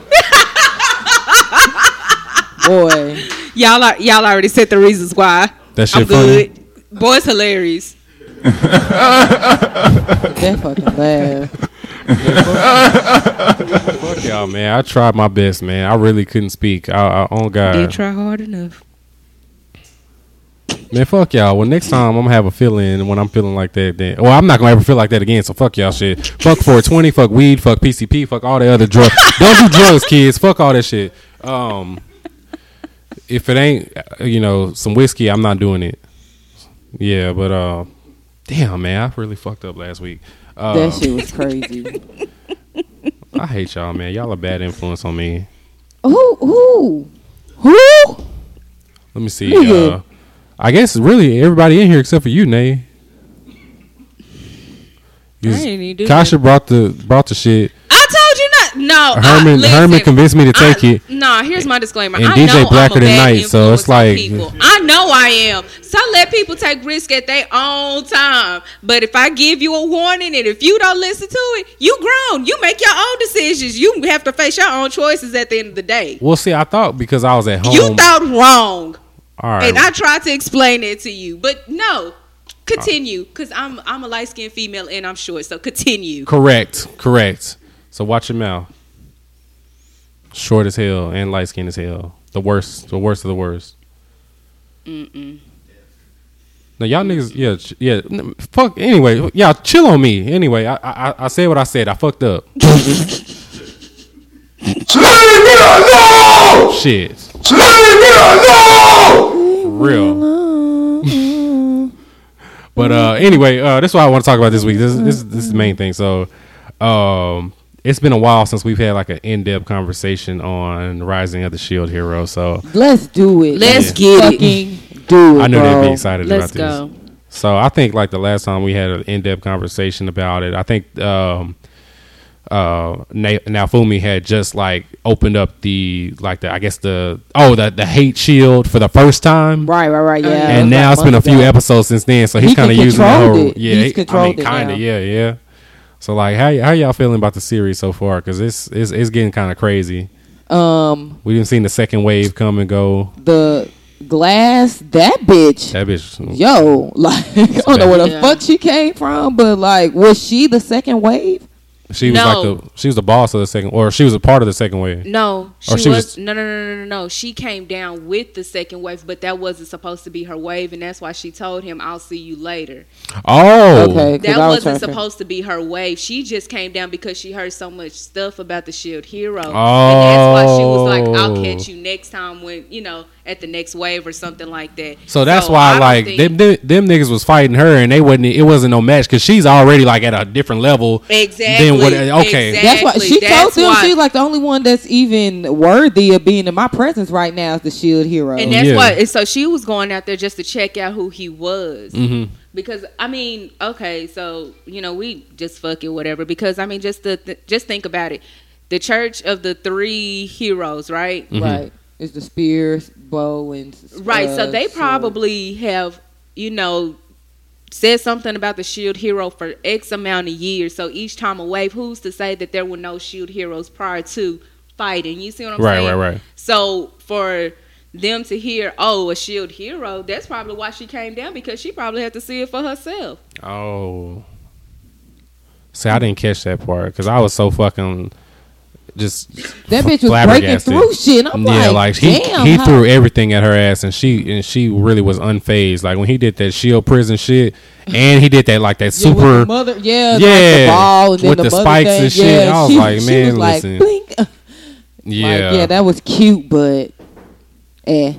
Boy. Y'all, are, y'all already said the reasons why. That shit I'm funny. Good. Boy, it's hilarious. That fucking laugh. Fuck y'all, man. I tried my best, man. I really couldn't speak. I, I oh God. Did try hard enough. Man, fuck y'all. Well, next time I'm gonna have a feeling when I'm feeling like that. Then, well, I'm not gonna ever feel like that again. So fuck y'all shit. Fuck four twenty. Fuck weed. Fuck P C P. Fuck all the other drugs. Don't do drugs, kids. Fuck all that shit. Um, if it ain't, you know, some whiskey, I'm not doing it. Yeah, but uh, damn, man, I really fucked up last week. Uh, that shit was crazy. I hate y'all, man. Y'all a bad influence on me. Who? Who? Who? Let me see. Uh, I guess really everybody in here except for you, Nay. I ain't even do Kasha that. brought the brought the shit. I told you not. No, Herman. I, listen, Herman convinced me to take I, it. No, here's my disclaimer. And I D J know Blacker than Night, so it's like I know I am. So I let people take risk at their own time. But if I give you a warning and if you don't listen to it, you grown. You make your own decisions. You have to face your own choices at the end of the day. Well, see, I thought because I was at home. You thought wrong. All right. And I tried to explain it to you, but no. Continue, because I'm I'm a light skinned female and I'm short. So continue. Correct, correct. So watch your mouth. Short as hell and light skinned as hell. The worst, the worst of the worst. Mm-mm. Now y'all niggas, yeah, yeah. Fuck. Anyway, y'all chill on me. Anyway, I I, I said what I said. I fucked up. Leave me alone. Shit. Leave me alone. For real. But uh, anyway, uh, that's what I want to talk about this week. This, this, this is the main thing. So um, it's been a while since we've had like an in-depth conversation on the Rising of the Shield Hero. So let's do it. Let's yeah. get it. Do it. I know bro. They'd be excited let's about this. Go. So I think like the last time we had an in-depth conversation about it, I think um, uh, Na- Naofumi had just like opened up the like the I guess the oh the the hate shield for the first time. Right, right, right. Yeah. And now it's been a few episodes since then, so he's kind of using the whole it. yeah. He's I mean, kind of yeah, yeah. So like, how how y'all feeling about the series so far? Because it's it's it's getting kind of crazy. Um, we didn't see the second wave come and go. The glass that bitch. That bitch. Yo, like I don't know where the yeah. fuck she came from, but like, was she the second wave? She was no. like the she was the boss of the second, or she was a part of the second wave. No, she, she was, was no, no, no, no, no, no. She came down with the second wave, but that wasn't supposed to be her wave, and that's why she told him, "I'll see you later." Oh, okay. That wasn't supposed to be her wave. She just came down because she heard so much stuff about the Shield Hero, oh. and that's why she was like, "I'll catch you next time when you know at the next wave or something like that." So that's so why, I like them, them, them niggas was fighting her, and they wasn't. It wasn't no match because she's already like at a different level. Exactly. Than What, okay, exactly. That's why she that's told him she's like the only one that's even worthy of being in my presence right now is the Shield Hero, and that's yeah. why. And so she was going out there just to check out who he was, mm-hmm. because I mean, okay, so you know we just fuck it, whatever. Because I mean, just the th- just think about it, the Church of the Three Heroes, right? Mm-hmm. Right, is the spear, bow, and spuds, right. So they probably so. have, you know. Said something about the Shield Hero for X amount of years. So each time a wave, who's to say that there were no Shield Heroes prior to fighting? You see what I'm right, saying? Right, right, right. So for them to hear, oh, a Shield Hero, that's probably why she came down because she probably had to see it for herself. Oh. See, I didn't catch that part because I was so fucking just that bitch was breaking through shit. I'm yeah, like, like damn, he he huh? threw everything at her ass, and she and she really was unfazed. Like when he did that shield prison shit, and he did that like that super yeah, with the mother, yeah, yeah, like the ball and then with the, the spikes thing. and shit. Yeah, I was she, like, man, was like, listen, blink. yeah, like, yeah, that was cute, but eh.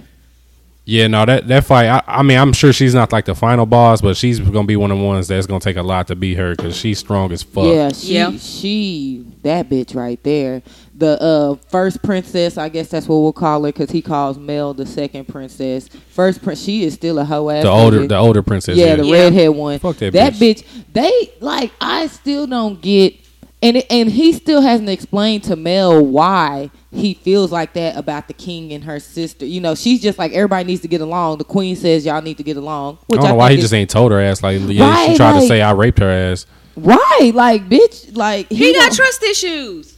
Yeah, no, that, that fight, I, I mean, I'm sure she's not like the final boss, but she's going to be one of the ones that's going to take a lot to beat her because she's strong as fuck. Yeah, she, yeah. she, that bitch right there. The uh, first princess, I guess that's what we'll call her because he calls Mel the second princess. First prince, she is still a hoe ass. The older, bitch. the older princess. Yeah, yeah. the yeah. redhead one. Fuck that, that bitch. That bitch, they, like, I still don't get, and it, and he still hasn't explained to Mel why he feels like that about the king and her sister. You know, she's just like, everybody needs to get along. The queen says y'all need to get along. Which I don't know I why he just ain't told her ass. Like, yeah, right, she tried like, to say I raped her ass. Right. Like, bitch. Like, he, he got trust issues.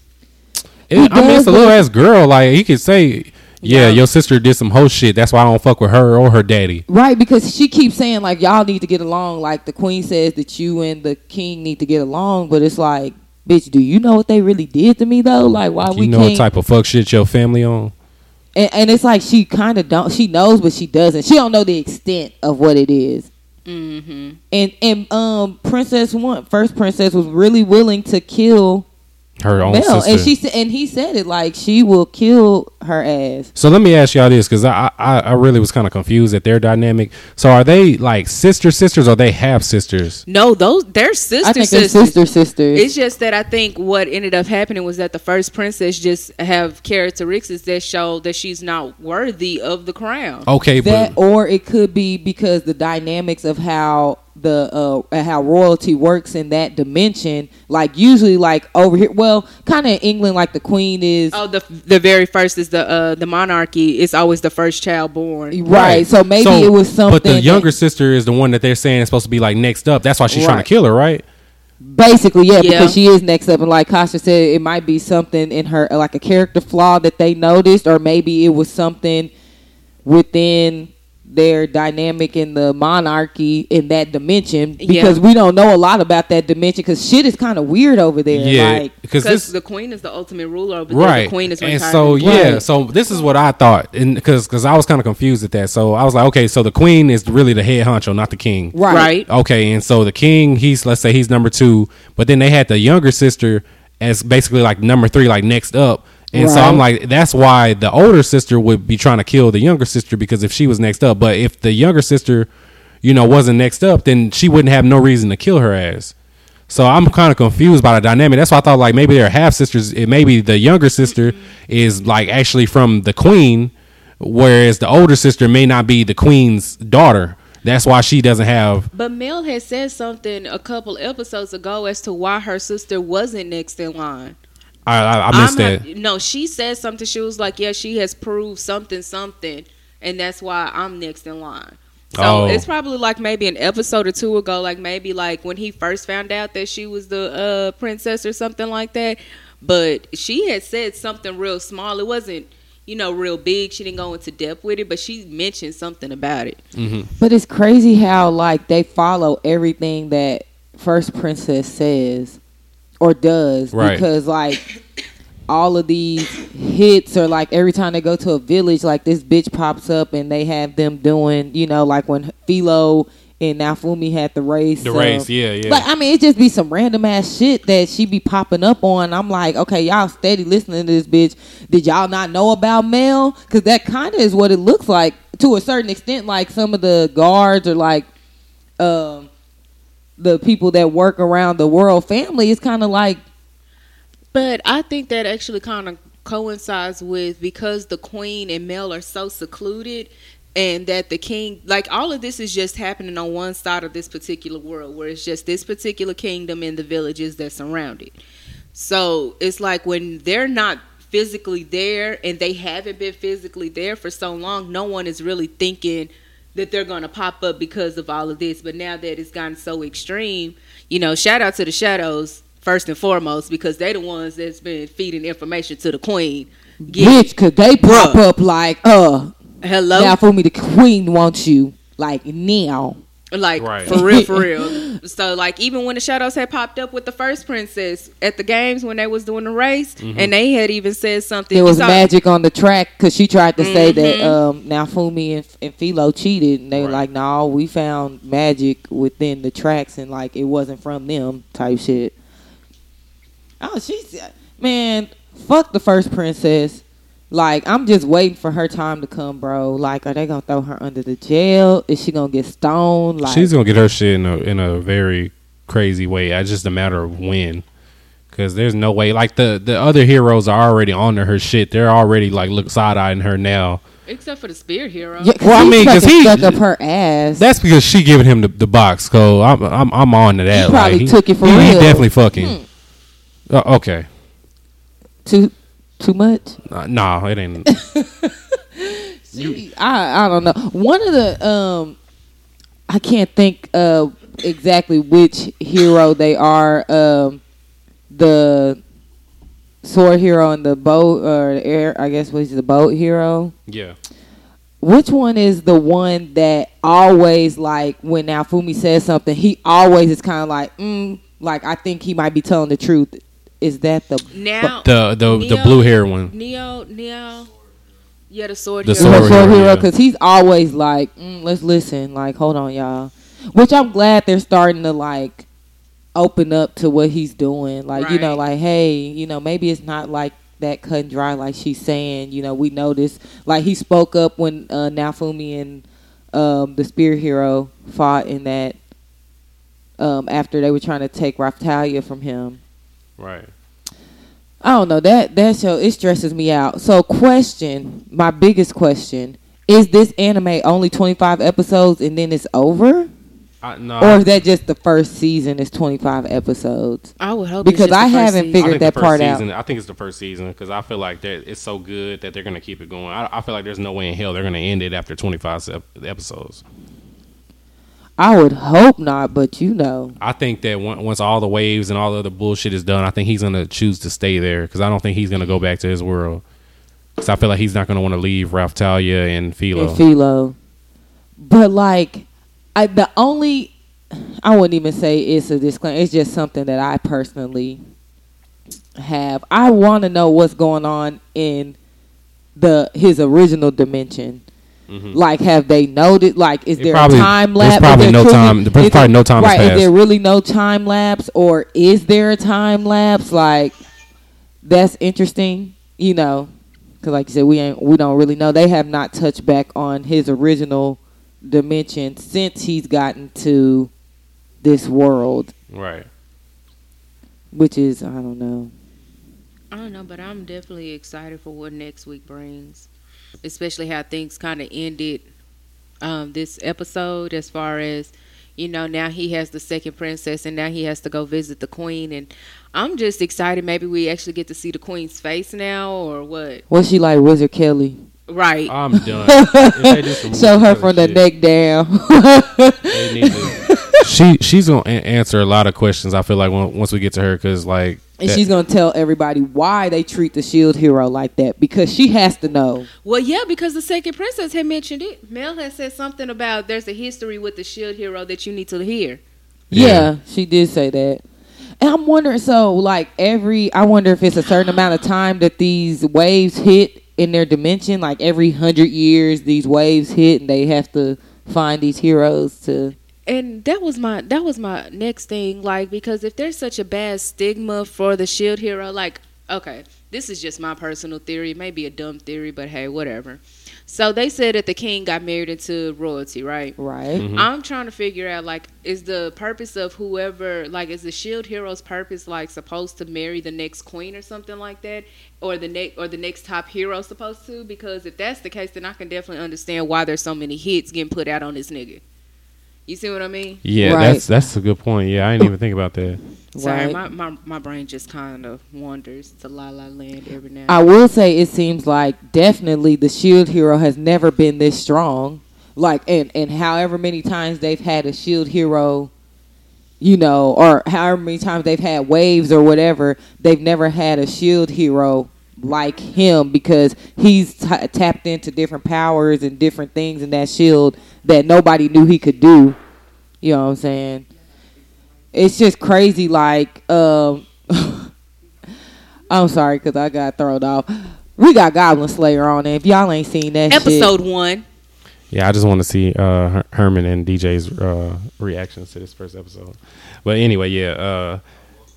It, I mean, it's a little ass girl. Like, he could say, yeah, yeah, your sister did some hoe shit. That's why I don't fuck with her or her daddy. Right, because she keeps saying, like, y'all need to get along. Like, the queen says that you and the king need to get along. But it's like, bitch, do you know what they really did to me, though? Like, why you we can't... You know what type of fuck shit your family on? And, and it's like she kind of don't... She knows, but she doesn't. She don't know the extent of what it is. Mm-hmm. And, and um, Princess One, First Princess, was really willing to kill... Her own Mel. sister. And, she, and he said it, like, she will kill her ass. So let me ask y'all this, because I, I, I really was kind of confused at their dynamic. So are they, like, sister-sisters, or they half-sisters? No, those they're sister-sisters. I think they're sister-sisters. It's just that I think what ended up happening was that the first princess just have characteristics that show that she's not worthy of the crown. Okay, that, but... Or it could be because the dynamics of how... the uh how royalty works in that dimension, like usually like over here, well, kind of in England, like the queen is oh the the very first is the uh the monarchy. It's always the first child born, right, right. so maybe so, it was something, but the younger that, sister is the one that they're saying is supposed to be like next up. That's why she's right. trying to kill her, right? Basically, yeah, yeah, because she is next up, and like Kasha said, it might be something in her, like a character flaw that they noticed, or maybe it was something within their dynamic in the monarchy in that dimension, because yeah. we don't know a lot about that dimension because shit is kind of weird over there. Yeah, because like, the queen is the ultimate ruler, but right. the queen is retired. And so, yeah, right. so this is what I thought, and because because I was kind of confused at that. So I was like, okay, so the queen is really the head honcho, not the king. Right. right. Okay, and so the king, he's let's say he's number two, but then they had the younger sister as basically like number three, like next up. And right. so I'm like, that's why the older sister would be trying to kill the younger sister, because if she was next up, but if the younger sister, you know, wasn't next up, then she wouldn't have no reason to kill her ass. So I'm kind of confused by the dynamic. That's why I thought like maybe they're half sisters. It maybe the younger sister is like actually from the queen, whereas the older sister may not be the queen's daughter. That's why she doesn't have... But Mel had said something a couple episodes ago as to why her sister wasn't next in line. I, I, I missed I'm, that. No, she said something. She was like, yeah, she has proved something, something, and that's why I'm next in line. So oh. it's probably like maybe an episode or two ago, like maybe like when he first found out that she was the uh, princess or something like that. But she had said something real small. It wasn't, you know, real big. She didn't go into depth with it, but she mentioned something about it. Mm-hmm. But it's crazy how like they follow everything that First Princess says. Or does, right. because like all of these hits are like every time they go to a village, like this bitch pops up and they have them doing, you know, like when Philo and Naofumi had the race. The um, race, yeah, yeah. Like, I mean, it just be some random ass shit that she be popping up on. I'm like, okay, y'all steady listening to this bitch. Did y'all not know about Mel? Because that kind of is what it looks like to a certain extent. Like some of the guards are like, um, the people that work around the world family is kind of like, but I think that actually kind of coincides with, because the queen and Mel are so secluded, and that the king, like all of this is just happening on one side of this particular world, where it's just this particular kingdom and the villages that surround it. So it's like when they're not physically there, and they haven't been physically there for so long, no one is really thinking that they're going to pop up because of all of this. But now that it's gotten so extreme, you know, shout out to the shadows first and foremost, because they the ones that's been feeding information to the queen. Get Bitch, because they pop bruh. up like, uh, hello. Now for me, the queen wants you, like, now. Like, right. for real, for real. So, like, even when the shadows had popped up with the first princess at the games when they was doing the race, mm-hmm. and they had even said something. There was saw- magic on the track because she tried to mm-hmm. say that um, Naofumi and, and Philo cheated. And they right. were like, no, nah, we found magic within the tracks and, like, it wasn't from them type shit. Oh, she's... Man, fuck the first princess. Like, I'm just waiting for her time to come, bro. Like, are they going to throw her under the jail? Is she going to get stoned? Like, she's going to get her shit in a, in a very crazy way. It's just a matter of when. Because there's no way. Like, the, the other heroes are already on to her shit. They're already, like, look side-eyeing her now. Except for the spear hero. Yeah, well, I mean, because he stuck up her ass. That's because she giving him the, the box. So, I'm, I'm I'm on to that. He probably like, took he, it for he, real. He definitely fucking. Hmm. Uh, okay. Two... Too much? Uh, no, nah, it ain't. Gee, I I don't know. One of the um, I can't think uh exactly which hero they are. Um, the sword hero and the boat or the air. I guess was the boat hero. Yeah. Which one is the one that always like when Naofumi says something, he always is kind of like, mm, like I think he might be telling the truth. Is that the now the the, Neo, the blue hair one? Neo, Neo, yeah, the sword the hero. The sword hero, because yeah. he's always like, mm, let's listen, like, hold on, y'all. Which I'm glad they're starting to like open up to what he's doing, like right. you know, like hey, you know, maybe it's not like that cut and dry, like she's saying. You know, we know this. Like he spoke up when uh, Naofumi and um, the spear hero fought in that um, after they were trying to take Raftalia from him. Right. I don't know. That that show, it stresses me out. So question, my biggest question, is this anime only twenty-five episodes and then it's over? I, no, or is that just the first season is twenty-five episodes? I would hope because it's just I haven't season. figured I that part season, out. I think it's the first season because I feel like it's so good that they're going to keep it going. I, I feel like there's no way in hell they're going to end it after twenty-five episodes. I would hope not, but you know. I think that once all the waves and all the other bullshit is done, I think he's going to choose to stay there because I don't think he's going to go back to his world. Because I feel like he's not going to want to leave Raftalia and Philo. And Philo. But, like, I, the only... I wouldn't even say it's a disclaimer. It's just something that I personally have. I want to know what's going on in the his original dimension. Mm-hmm. Like, have they noted? Like, is it there probably, a time lapse? There's probably no time. There's probably no time. Right? Has passed. Is there really no time lapse, or is there a time lapse? Like, that's interesting, you know, because like you said, we ain't, we don't really know. They have not touched back on his original dimension since he's gotten to this world, right? Which is, I don't know. I don't know, but I'm definitely excited for what next week brings. Especially how things kind of ended um, this episode as far as, you know, now he has the second princess and now he has to go visit the queen. And I'm just excited. Maybe we actually get to see the queen's face now or what? What's she like, Wizard Kelly? Right. I'm done. Show her from the neck down. she She's going to answer a lot of questions, I feel like, once we get to her because, like, and that. She's going to tell everybody why they treat the shield hero like that. Because she has to know. Well, yeah, because the second princess had mentioned it. Mel had said something about there's a history with the shield hero that you need to hear. Yeah, yeah she did say that. And I'm wondering, so, like, every... I wonder if it's a certain amount of time that these waves hit in their dimension. Like, every hundred years, these waves hit and they have to find these heroes to... And that was my that was my next thing, like, because if there's such a bad stigma for the shield hero, like, okay, this is just my personal theory. It may be a dumb theory, but hey, whatever. So they said that the king got married into royalty, right? Right. Mm-hmm. I'm trying to figure out, like, is the purpose of whoever, like, is the shield hero's purpose, like, supposed to marry the next queen or something like that? Or the next or the next top hero supposed to? Because if that's the case, then I can definitely understand why there's so many hits getting put out on this nigga. You see what I mean? Yeah, right. that's that's a good point. Yeah, I didn't even think about that. Sorry, right. my, my, my brain just kind of wanders to La La Land every now and then. I will say it seems like definitely the shield hero has never been this strong. Like, and, and however many times they've had a shield hero, you know, or however many times they've had waves or whatever, they've never had a shield hero like him because he's t- tapped into different powers and different things in that shield that nobody knew he could do You know what I'm saying? It's just crazy. Like, um, I'm sorry because I got thrown off. We got Goblin Slayer on it. If y'all ain't seen that Episode shit. one. Yeah, I just want to see uh, Her- Herman and D J's uh, reactions to this first episode. But anyway, yeah, uh,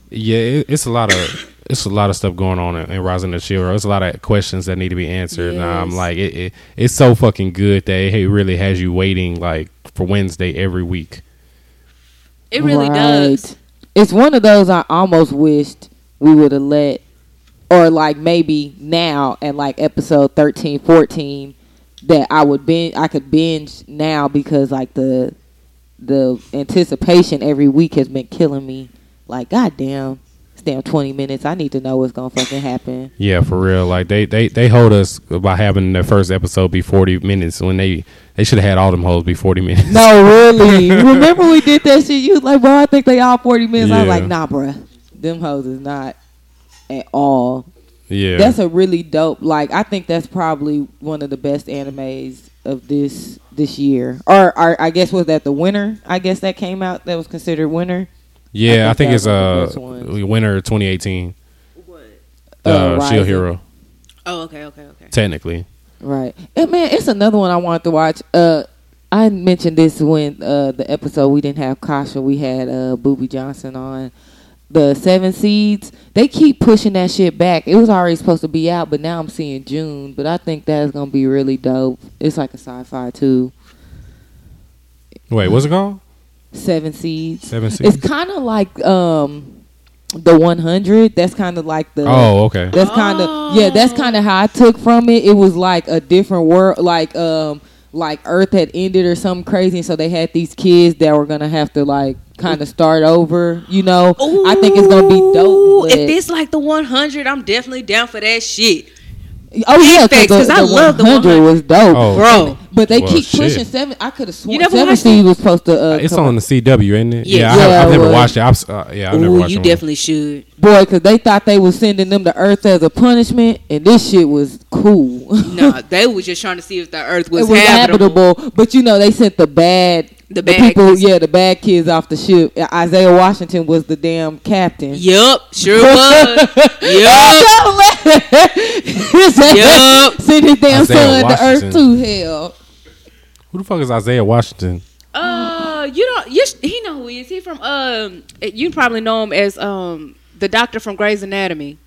yeah, it, it's a lot of it's a lot of stuff going on in, in Rise of the Shield Hero. It's a lot of questions that need to be answered. Yes. And I'm like, it, it, it's so fucking good that it really has you waiting like for Wednesday every week. It really right. does. It's one of those I almost wished we would have let, or like maybe now at like episode thirteen, fourteen that I would binge, I could binge now because like the the anticipation every week has been killing me. Like, goddamn, it's damn twenty minutes. I need to know what's gonna fucking happen. Yeah, for real. Like they they, they hold us by having their first episode be forty minutes when they they should have had all them hoes be forty minutes. No, really. Remember we did that shit? You was like, bro, I think they all forty minutes. Yeah. I was like, nah, bruh. Them hoes is not at all. Yeah, that's a really dope. Like, I think that's probably one of the best animes of this this year. Or, or I guess was that the winter? I guess that came out that was considered winter. Yeah, I think, I think it's uh winter twenty eighteen. What? The uh, uh, Shield Hero. Oh, okay, okay, okay. Technically, right. And man, it's another one I wanted to watch. Uh, I mentioned this when uh the episode we didn't have Kasha, we had uh Boobie Johnson on. The Seven Seeds, they keep pushing that shit back. It was already supposed to be out, but now I'm seeing June. But I think that's going to be really dope. It's like a sci-fi, too. Wait, what's it called? Seven Seeds. Seven Seeds. It's kind of like um, the one hundred. That's kind of like the... Oh, okay. That's kind of... Oh. Yeah, that's kind of how I took from it. It was like a different world, like... um. Like Earth had ended or something crazy, and so they had these kids that were gonna have to like kind of start over, you know. Ooh, I think it's gonna be dope. If it's like the one hundred, I'm definitely down for that shit. Oh yeah, because I love the one hundred was dope, oh, bro. But they well, keep shit. pushing seven. I could have sworn seven seed was supposed to. Uh, it's on the C W, isn't it? Yeah, yeah, yeah I have, I've never watched it. I've, uh, yeah, I've Ooh, never watched it. You definitely one. should, boy, because they thought they was sending them to Earth as a punishment, and this shit was cool. Nah, they was just trying to see if the Earth was, it was habitable. habitable. But you know, they sent the bad, the, the bad people, kids. yeah, the bad kids off the ship. Isaiah Washington was the damn captain. Yep, sure was. Yep. Yep. Send his damn Isaiah son Washington. to Earth too. Hell, who the fuck is Isaiah Washington? Uh, you don't. You, he know who he is. He from um. You probably know him as um the doctor from Grey's Anatomy.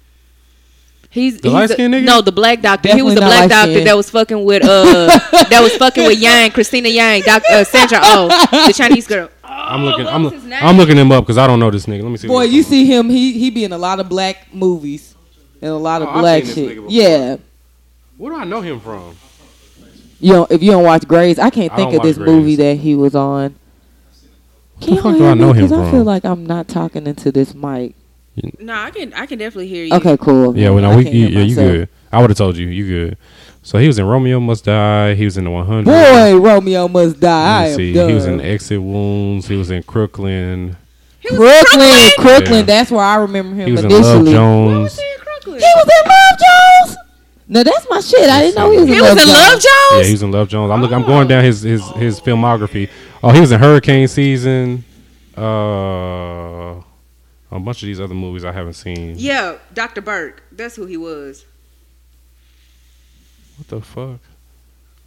He's the light skinned nigga. No, the black doctor. Definitely he was the black doctor skin. that was fucking with uh that was fucking with Yang, Christina Yang, Doctor uh, Sandra Oh, the Chinese girl. I'm looking. Oh, I'm, lo- I'm looking him up because I don't know this nigga. Let me see. Boy, you see him. He he be in a lot of black movies. And a lot of oh, black shit. Yeah. Where do I know him from? You know, if you don't watch Grey's, I can't think I of this Grey's. movie that he was on. Where the fuck do I know him from? I feel like I'm not talking into this mic. No, I can I can definitely hear you. Okay, cool. Yeah, well, no, we, you, yeah, you good. I would have told you. You good. So he was in Romeo Must Die. He was in the one hundred. Boy, Romeo Must Die. I am see. Done. He was in Exit Wounds. He was in Crooklyn. He was Crooklyn. Crooklyn. Crooklyn. Yeah. That's where I remember him he was initially. In Love Jones. He was in Love Jones. No, that's my shit. I didn't know he was in, he Love, was in Jones. Love Jones. Yeah, he was in Love Jones. I'm oh. look. I'm going down his his his filmography. Oh, he was in Hurricane Season. Uh, a bunch of these other movies I haven't seen. Yeah, Doctor Burke. That's who he was. What the fuck?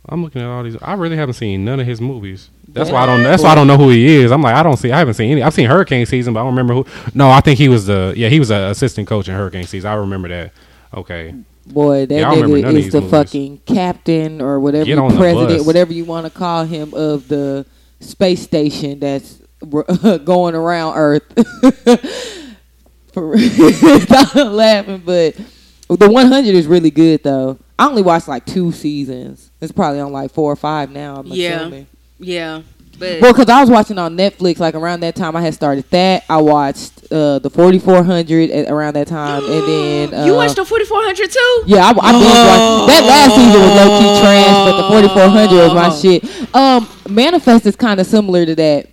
I'm looking at all these. I really haven't seen none of his movies. That's yeah. why I don't. That's why I don't know who he is. I'm like, I don't see. I haven't seen any. I've seen Hurricane Season, but I don't remember who. No, I think he was the. Yeah, he was an assistant coach in Hurricane Season. I remember that. Okay. Boy, that yeah, nigga is the movies. fucking captain or whatever, president, whatever you want to call him, of the space station that's going around Earth. For I'm laughing, but the one hundred is really good though. I only watched like two seasons. It's probably on like four or five now. I'm yeah, assuming. yeah. But well, because I was watching on Netflix like around that time. I had started that. I watched uh, the forty-four hundred at, around that time, and then uh, you watched the forty-four hundred too. Yeah, I, I binge watched that last season was low key trash, but the forty-four hundred was my shit. Um, Manifest is kind of similar to that,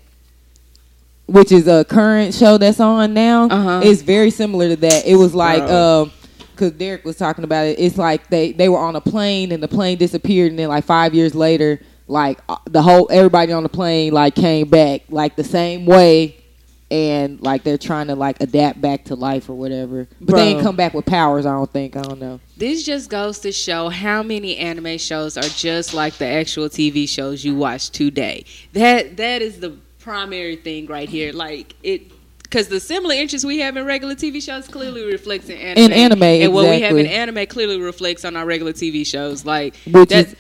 which is a current show that's on now. Uh-huh. It's very similar to that. It was like. Wow. Um, Because Derek was talking about it. It's like they, they were on a plane and the plane disappeared. And then like five years later, Like the whole everybody on the plane like came back like the same way, and like they're trying to like adapt back to life or whatever. But Bro. They ain't come back with powers. I don't think. I don't know. This just goes to show how many anime shows are just like the actual T V shows you watch today. That that is the primary thing right here. Like it. Because the similar interest we have in regular T V shows clearly reflects in anime. In anime, and exactly. What we have in anime clearly reflects on our regular T V shows. Like, Which that's, is,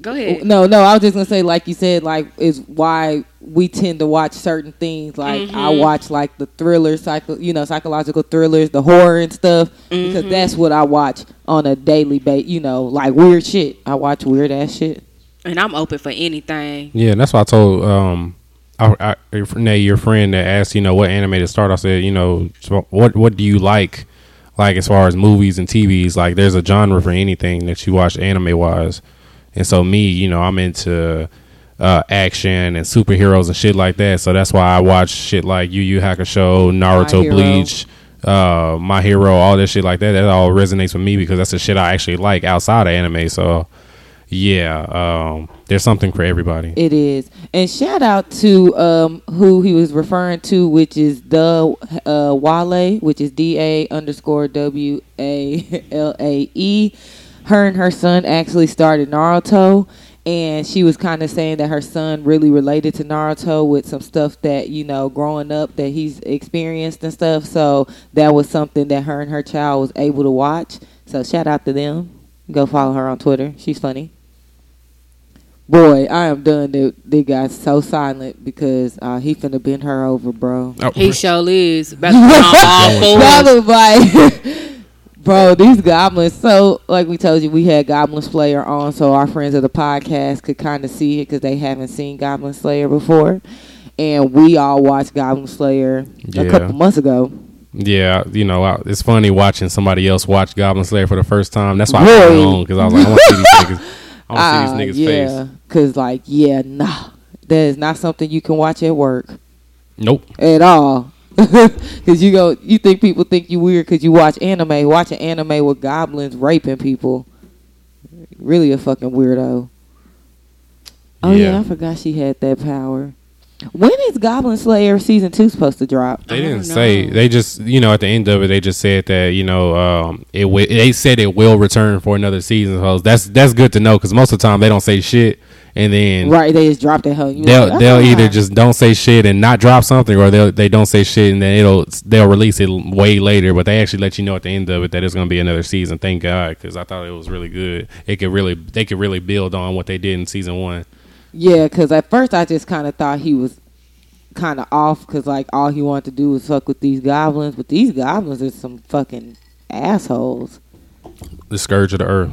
go ahead. No, no, I was just going to say, like you said, like, is why we tend to watch certain things. Like, mm-hmm. I watch, like, the thrillers, psycho, you know, psychological thrillers, the horror and stuff. Mm-hmm. Because that's what I watch on a daily basis, you know, like weird shit. I watch weird ass shit. And I'm open for anything. Yeah, and that's why I told... Um, I, I, Nay, your friend that asked, you know, what anime to start. I said, you know, what what do you like, like as far as movies and T Vs? Like, there's a genre for anything that you watch anime wise. And so me, you know, I'm into uh, action and superheroes and shit like that. So that's why I watch shit like Yu Yu Hakusho, Naruto, Bleach, uh, My Hero, all that shit like that. That all resonates with me because that's the shit I actually like outside of anime. So. Yeah, um, there's something for everybody. It is. And shout out to um, who he was referring to, which is the uh, Wale, which is D-A underscore W A L A E. Her and her son actually started Naruto. And she was kind of saying that her son really related to Naruto with some stuff that, you know, growing up that he's experienced and stuff. So that was something that her and her child was able to watch. So shout out to them. Go follow her on Twitter. She's funny. Boy, I am done. Dude. This guy's so silent because uh, he finna bend her over, bro. Oh. He sure is. That's all like, bro, these goblins. So, like we told you, we had Goblin Slayer on, so our friends of the podcast could kind of see it because they haven't seen Goblin Slayer before. And we all watched Goblin Slayer yeah. a couple months ago. Yeah, you know, it's funny watching somebody else watch Goblin Slayer for the first time. That's why really? I went on because I was like, I want to see these niggas. I want to uh, see these niggas' yeah, face. Because, like, yeah, nah, that is not something you can watch at work. Nope, at all. Because you go, you think people think you weird because you watch anime. Watching anime with goblins raping people, really a fucking weirdo. Oh yeah, yeah I forgot she had that power. When is Goblin Slayer season two supposed to drop? They didn't say. They just, you know, at the end of it, they just said that, you know, um, it. W- they said it will return for another season. So that's that's good to know because most of the time they don't say shit, and then right, they just drop that whole. They'll like, they'll either right. just don't say shit and not drop something, or they they don't say shit and then it'll they'll release it way later. But they actually let you know at the end of it that it's going to be another season. Thank God, because I thought it was really good. It could really they could really build on what they did in season one. Yeah, because at first I just kind of thought he was kind of off because, like, all he wanted to do was fuck with these goblins. But these goblins are some fucking assholes. The scourge of the earth.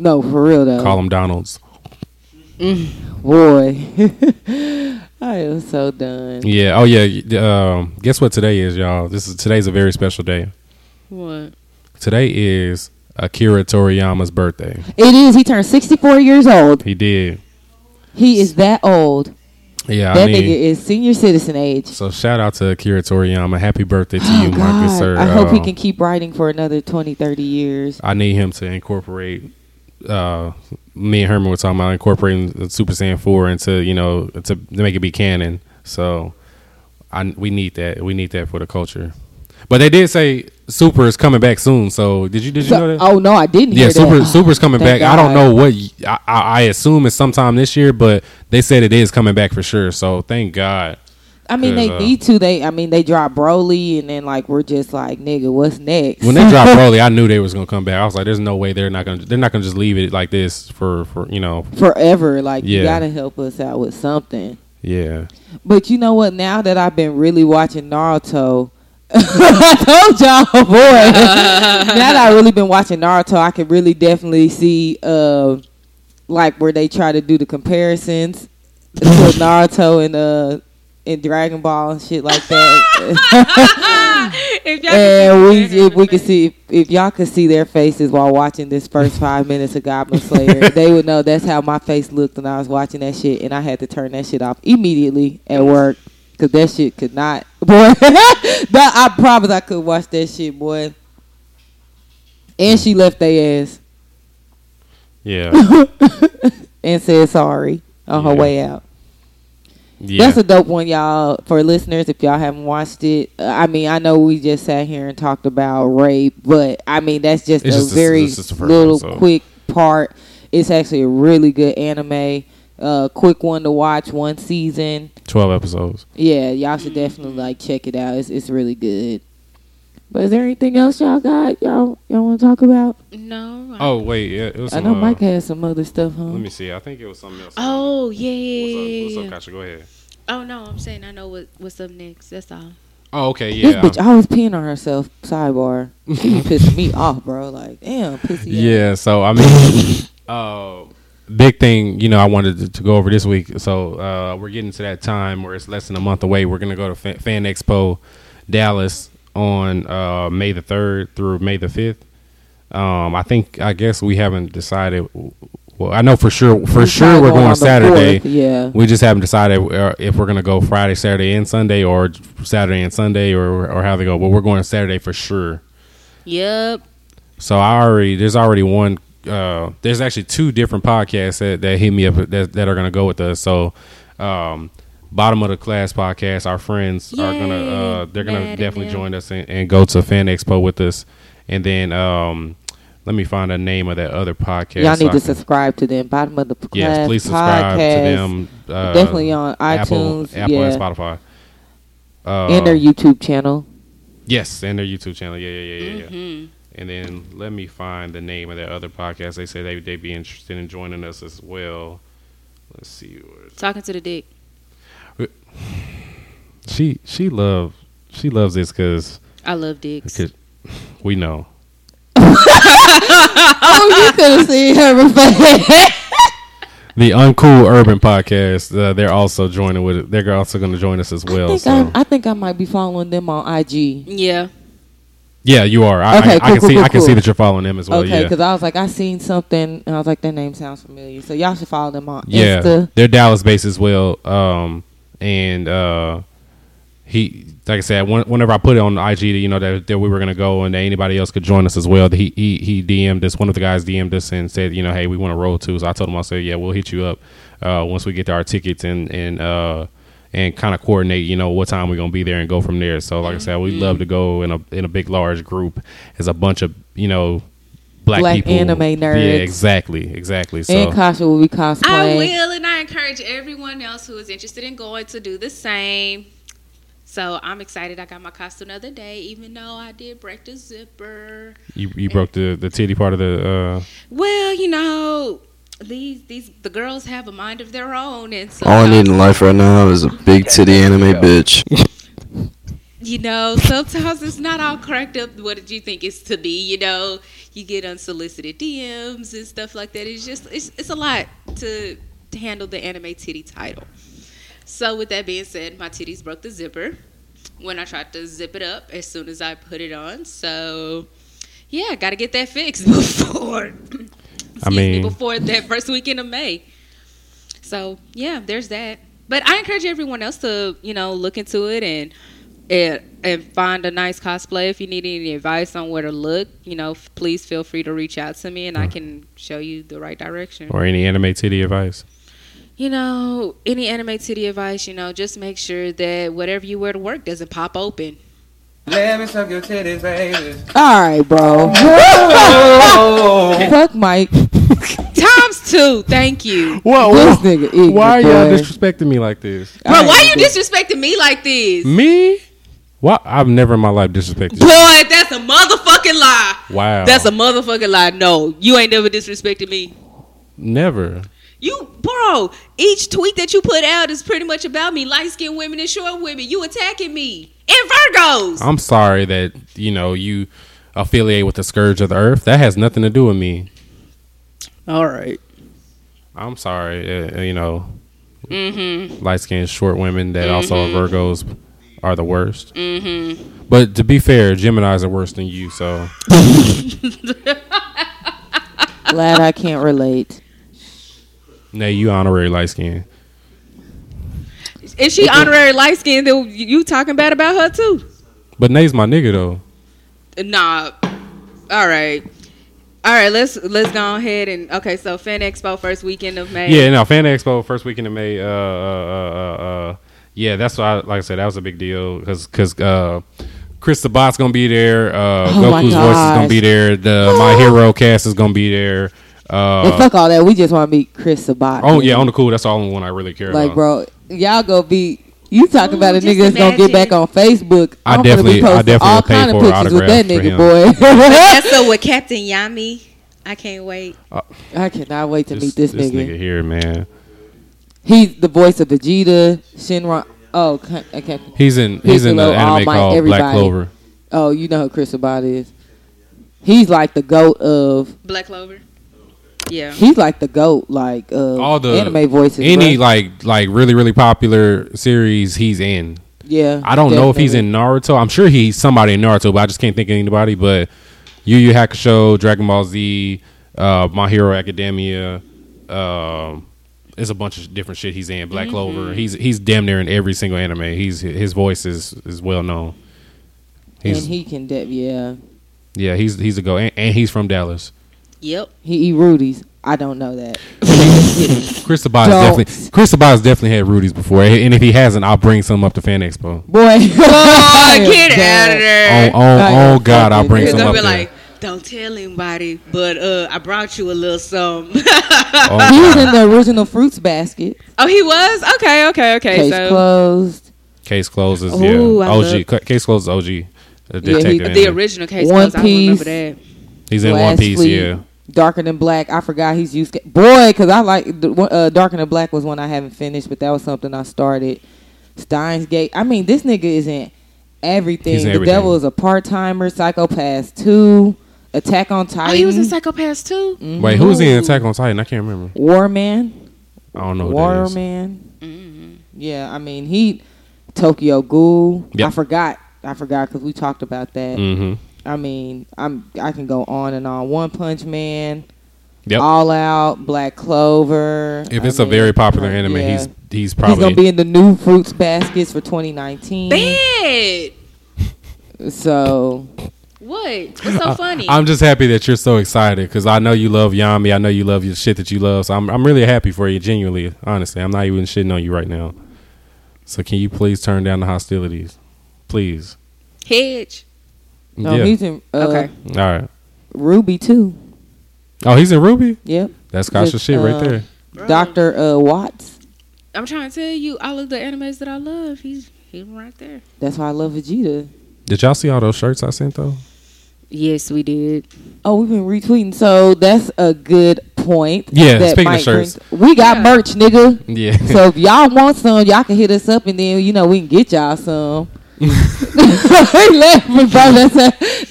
No, for real, though. Call them Donalds. Mm, boy. I am so done. Yeah. Oh, yeah. Uh, guess what today is, y'all? This is Today's a very special day. What? Today is Akira Toriyama's birthday. It is. He turned sixty-four years old. He did. He is that old. Yeah, that I mean, nigga is senior citizen age. So shout out to Akira Toriyama. Happy birthday to oh you, God. Marcus. Sir. I hope uh, he can keep writing for another twenty, thirty years. I need him to incorporate. Uh, me and Herman were talking about incorporating Super Saiyan four into, you know, to make it be canon. So I we need that. We need that for the culture. But they did say Super is coming back soon. So did you did you so, know that? Oh no, I didn't. Yeah, hear Super that. Super's coming oh, back. God. I don't know what. I, I, I assume it's sometime this year, but they said it is coming back for sure. So thank God. I mean, they uh, need to. They I mean, they dropped Broly, and then like we're just like, nigga, what's next? When they dropped Broly, I knew they was gonna come back. I was like, there's no way they're not gonna they're not gonna just leave it like this for for you know forever. Like yeah. You gotta help us out with something. Yeah. But you know what? Now that I've been really watching Naruto. I told y'all, boy. Now that I've really been watching Naruto, I can really definitely see, uh, like, where they try to do the comparisons to Naruto and uh and Dragon Ball and shit like that. if y'all and we, if we could see, if, if y'all could see their faces while watching this first five minutes of Goblin Slayer, they would know that's how my face looked when I was watching that shit, and I had to turn that shit off immediately at work. Because that shit could not, boy. That, I promise I could watch that shit, boy. And she left their ass. Yeah. And said sorry. on yeah. her way out. Yeah. That's a dope one, y'all. For listeners, if y'all haven't watched it, I mean, I know we just sat here and talked about rape, but I mean, that's just it's a just very a, just a little one, so. quick part. It's actually a really good anime. Uh, quick one to watch. One season, twelve episodes. Yeah, y'all should definitely like check it out. It's it's really good. But is there anything else y'all got? Y'all y'all want to talk about? No. I oh wait, yeah, it was. I some, know Mike uh, had some other stuff. Huh? Let me see. I think it was something else. Oh yeah, yeah, yeah. What's up, what's up Kasha? Go ahead. Oh no, I'm saying I know what what's up next. That's all. Oh okay, yeah. This bitch always peeing on herself. Sidebar. She pissing me off, bro. Like damn, pissy. Yeah. Ass. So I mean, uh. big thing, you know, I wanted to, to go over this week. So uh, we're getting to that time where it's less than a month away. We're going to go to Fan, Fan Expo Dallas on uh, May the third through May the fifth. Um, I think, I guess we haven't decided. Well, I know for sure, for we sure we're going Saturday. fourth, yeah. We just haven't decided if we're going to go Friday, Saturday, and Sunday, or Saturday and Sunday, or or how they go. But we're going Saturday for sure. Yep. So I already, there's already one. Uh, there's actually two different podcasts that, that hit me up that, that are going to go with us. So, um, Bottom of the Class podcast, our friends Yay, are going to, uh, they're going to definitely join us and, and go to Fan Expo with us. And then, um, let me find a name of that other podcast. Y'all need so to can, subscribe to them. Bottom of the Class podcast. Yes, please subscribe podcast. to them. Uh, definitely on iTunes. Apple, Apple yeah. and Spotify. Uh, and their YouTube channel. Yes, and their YouTube channel. Yeah, yeah, yeah, yeah, mm-hmm. yeah. And then let me find the name of that other podcast. They say they, they'd be interested in joining us as well. Let's see. Talking to the Dick. She she love she loves this because I love dicks. We know. Oh, you could have seen her face. The Uncool Urban Podcast. Uh, they're also joining with it. They're also going to join us as well. I think, so. I, I think I might be following them on I G. Yeah. Yeah, you are. I, okay, I, cool, I can cool, see. Cool, I can cool. see that you're following them as well. Okay, because yeah. I was like, I seen something, and I was like, their name sounds familiar. So y'all should follow them on yeah, Insta. They're Dallas based as well. Um, and uh, he, like I said, one, whenever I put it on I G, you know that, that we were gonna go and that anybody else could join us as well. He he he D M'd us. One of the guys D M'd us and said, you know, hey, we want to roll too. So I told him, I said, yeah, we'll hit you up uh, once we get to our tickets and and. Uh, And kind of coordinate, you know, what time we're gonna be there and go from there. So, like I said, we mm-hmm. love to go in a in a big, large group as a bunch of, you know, black, black people, anime nerds. Yeah, exactly, exactly. So, and Kasha will be cosplaying. I will, and I encourage everyone else who is interested in going to do the same. So I'm excited. I got my costume the other day, even though I did break the zipper. You you and, broke the the titty part of the. Uh, well, you know. These these the girls have a mind of their own, and so all I need in life right now is a big titty anime bitch. You know, sometimes it's not all cracked up what you think it's to be. You know, you get unsolicited D Ms and stuff like that. It's just it's it's a lot to, to handle the anime titty title. So with that being said, my titties broke the zipper when I tried to zip it up as soon as I put it on. So yeah, I gotta get that fixed before. Excuse I mean, me, before that first weekend of May. So, yeah, there's that. But I encourage everyone else to, you know, look into it and and, and find a nice cosplay. If you need any advice on where to look, you know, f- please feel free to reach out to me and I can show you the right direction. Or any anime titty advice. You know, any anime titty advice, you know, just make sure that whatever you wear to work doesn't pop open. Let me suck your titties, baby. All right, bro. Fuck Mike. Times two. Thank you. Whoa, whoa. This nigga why are y'all disrespecting me like this? Bro, why are you disrespecting me like this? Me? Why? I've never in my life disrespected you. Boy, that's a motherfucking lie. Wow. That's a motherfucking lie. No, you ain't never disrespected me. Never. You, bro, each tweet that you put out is pretty much about me. Light-skinned women and short women. You attacking me. And Virgos. I'm sorry that, you know, you affiliate with the Scourge of the Earth. That has nothing to do with me. All right. I'm sorry, uh, you know, mm-hmm. light-skinned short women that mm-hmm. also are Virgos are the worst. Mm-hmm. But to be fair, Geminis are worse than you, so. Glad I can't relate. Nay, you honorary light skin. If she honorary light skin, then you talking bad about her too. But Nay's my nigga though. Nah. All right. All right, let's let's go ahead and okay. So Fan Expo first weekend of May. Yeah, no, Fan Expo first weekend of May. Uh, uh, uh, uh, uh yeah, that's why. Like I said, that was a big deal because because uh, Chris Sabat's gonna be there. Uh, oh Goku's voice is gonna be there. The oh. My Hero cast is gonna be there. Uh, and fuck all that. We just want to meet Chris Sabat. Oh yeah, on the cool. That's the only one I really care like, about. Like, bro, y'all go be. You talk Ooh, about a nigga that's gonna get back on Facebook. I I'm definitely, I definitely all pay kind for of pictures with that nigga, him. boy. That's so with Captain Yami. I can't wait. Uh, I cannot wait to this, meet this, this nigga. This nigga here, man. He's the voice of Vegeta, Shinra. Oh, I can't. He's in. He's Piccolo, in the anime Might, called everybody. Black Clover. Oh, you know who Chris Sabat is. He's like the goat of Black Clover. Yeah, he's like the goat, like uh, all the anime voices. Any bro. like like really really popular series he's in. Yeah, I don't definitely. know if he's in Naruto. I'm sure he's somebody in Naruto, but I just can't think of anybody. But Yu Yu Hakusho, Dragon Ball Z, uh, My Hero Academia. Uh, it's a bunch of different shit he's in. Black mm-hmm. Clover. He's he's damn near in every single anime. He's his voice is, is well known. He's, and he can, de- yeah, yeah. He's he's a goat, and, and he's from Dallas. Yep, he eat Rudy's. I don't know that. Chris Sabat definitely. Chris Sabat definitely had Rudy's before, and if he hasn't, I'll bring some up to Fan Expo. Boy, oh, get out of there! Oh, oh, oh God, I'll bring some up. Be like, don't tell anybody, but uh, I brought you a little something. Oh, he was in the original Fruits Basket. Oh, he was? Okay, okay, okay. Case so. closed. Case closed is yeah. Ooh, O G. Love- Case closed is O G. The, yeah, he, the original Case One Closed. Piece. I remember that. He's in Last One Piece. Week. Yeah. Darker Than Black. I forgot he's used. Ca- Boy, because I like uh, Darker Than Black was one I haven't finished, but that was something I started. Steins Gate. I mean, this nigga is in everything. In the everything. Devil Is a Part-Timer. Psycho-Pass two. Attack on Titan. Oh, he was in Psycho-Pass two? Mm-hmm. Wait, who was he in Attack on Titan? I can't remember. Warman. I don't know who Warman. that is. Warman. Mm-hmm. Yeah, I mean, he... Tokyo Ghoul. Yep. I forgot. I forgot because we talked about that. Mm-hmm. I mean, I'm I can go on and on. One Punch Man, yep. All Out, Black Clover. If it's I mean, a very popular anime, yeah. he's he's probably he's gonna be in the new Fruits Baskets for twenty nineteen. Bad. So what? What's so funny? I, I'm just happy that you're so excited because I know you love Yami. I know you love your shit that you love. So I'm I'm really happy for you. Genuinely, honestly, I'm not even shitting on you right now. So can you please turn down the hostilities, please? Hedge. No, yeah. he's in uh, okay. All right, Ruby too. Oh, he's in Ruby. Yep, that's gotcha shit uh, right there. Bro. Doctor uh, Watts. I'm trying to tell you, all of the animes that I love, he's he's right there. That's why I love Vegeta. Did y'all see all those shirts I sent though? Yes, we did. Oh, we've been retweeting, so that's a good point. Yeah, speaking of shirts, brings, we got yeah. merch, nigga. Yeah. So if y'all want some, y'all can hit us up, and then you know we can get y'all some. laughing, bro. That's a,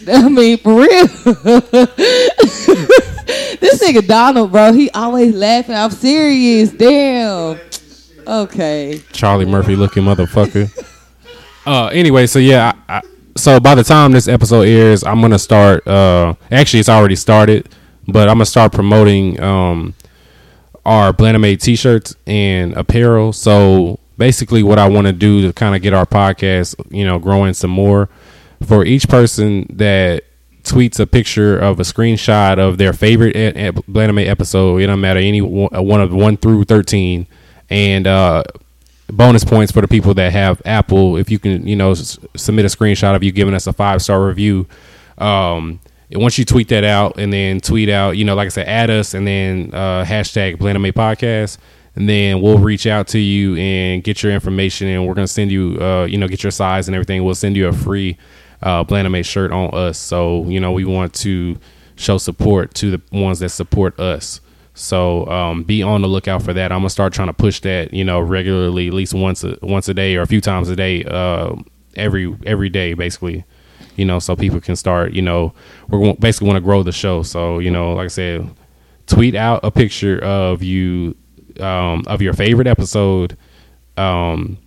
I mean, for real. This nigga Donald, bro, he always laughing. I'm serious. Damn. Okay. Charlie Murphy looking motherfucker. uh, anyway, so yeah, I, I, so by the time this episode airs, I'm gonna start. Uh, actually, it's already started, but I'm gonna start promoting um our Blanimate t-shirts and apparel. So. Basically, what I want to do to kind of get our podcast, you know, growing some more. For each person that tweets a picture of a screenshot of their favorite at, at Blanimate episode, it don't matter any one of one through thirteen, and uh, bonus points for the people that have Apple. If you can, you know, s- submit a screenshot of you giving us a five star review. Um, once you tweet that out, and then tweet out, you know, like I said, add us, and then uh, hashtag Blanimate podcast. And then we'll reach out to you and get your information, and we're going to send you, uh, you know, get your size and everything. We'll send you a free uh, Blanimate shirt on us. So, you know, we want to show support to the ones that support us. So um, be on the lookout for that. I'm going to start trying to push that, you know, regularly, at least once a, once a day or a few times a day, uh, every every day, basically. You know, so people can start, you know, we're basically want to grow the show. So, you know, like I said, tweet out a picture of you. Um, of your favorite episode, um,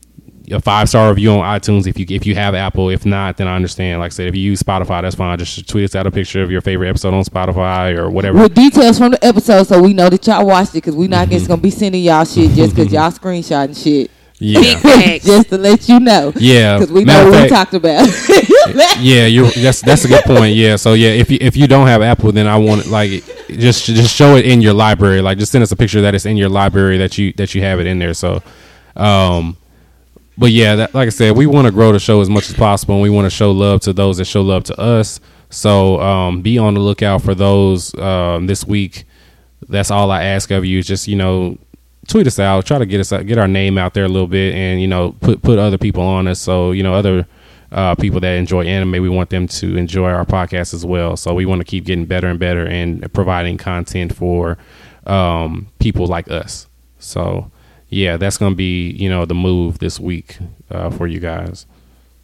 a five star review on iTunes if you if you have Apple. If not, then I understand. Like I said, if you use Spotify, that's fine. Just tweet us out a picture of your favorite episode on Spotify or whatever. With details from the episode, so we know that y'all watched it, because we're not mm-hmm. just gonna be sending y'all shit just because y'all screenshotting shit. Yeah. Big facts. Just to let you know. Yeah. Because we know what we talked about. Yeah, you that's that's a good point. Yeah. So yeah, if you if you don't have Apple, then I want it, like just just show it in your library. Like just send us a picture that it's in your library that you that you have it in there. So um but yeah, that, like I said, we want to grow the show as much as possible, and we want to show love to those that show love to us. So um, be on the lookout for those um, this week. That's all I ask of you. Is just, you know, tweet us out, try to get us out, get our name out there a little bit, and you know, put put other people on us. So you know, other uh, people that enjoy anime, we want them to enjoy our podcast as well. So we want to keep getting better and better and providing content for um, people like us. So yeah, that's gonna be, you know, the move this week uh, for you guys.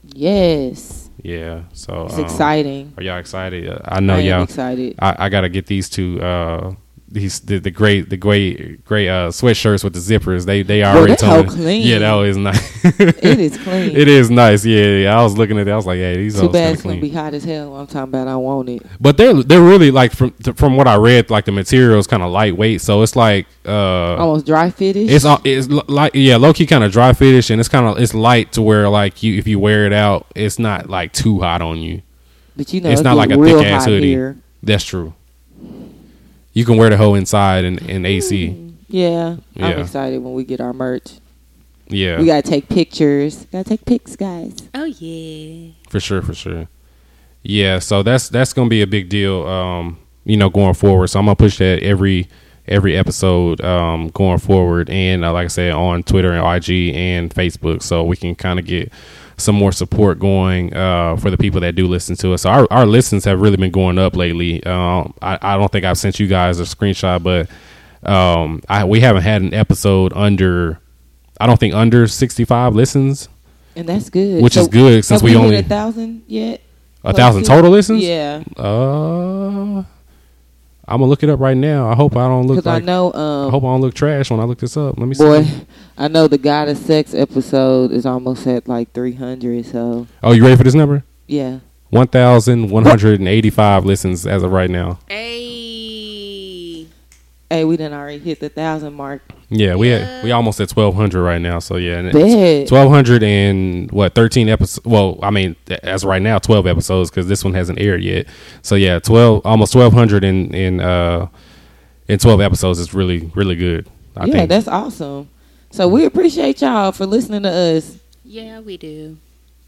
Yes. Yeah, so it's um, exciting. Are y'all excited? Uh, I know I y'all. Excited. I, I gotta get these two. Uh, these the, the great the great great uh, sweatshirts with the zippers. They they already told me. Clean. Yeah, that was nice. It is clean. It is nice. Yeah, yeah, I was looking at it. I was like, hey, these. Too bad it's gonna be hot as hell. I'm talking about. I want it. But they're they're really like from from what I read, like the material is kind of lightweight, so it's like uh, almost dry fittish. It's it's like yeah, low key kind of dry fittish, and it's kind of it's light to where like you if you wear it out, it's not like too hot on you. But you know, it's not like a thick ass hoodie. Here. That's true. You can wear the whole inside and, and A C. Yeah, yeah. I'm excited when we get our merch. Yeah. We got to take pictures. Got to take pics, guys. Oh, yeah. For sure, for sure. Yeah, so that's that's going to be a big deal, um, you know, going forward. So I'm going to push that every every episode um, going forward. And uh, like I said, on Twitter and I G and Facebook. So we can kind of get some more support going uh for the people that do listen to us. So our, our listens have really been going up lately. um I, I don't think I've sent you guys a screenshot, but um I we haven't had an episode under I don't think under sixty-five listens, and that's good, which so is good since we, we only a thousand yet a thousand total listens. Yeah, uh I'm gonna look it up right now. I hope I don't look like, I know, um, I hope I don't look trash when I look this up. Let me see. Boy, I know the God of Sex episode is almost at like three hundred. So. Oh, you ready for this number? Yeah. one thousand one hundred eighty-five listens as of right now. Hey. Hey, we done already hit the thousand mark. Yeah, we yeah. Had, we almost at twelve hundred right now. So yeah, twelve hundred and what thirteen episodes? Well, I mean, as of right now, twelve episodes because this one hasn't aired yet. So yeah, twelve almost twelve hundred in in uh in twelve episodes is really really good. I yeah, think. That's awesome. So we appreciate y'all for listening to us. Yeah, we do.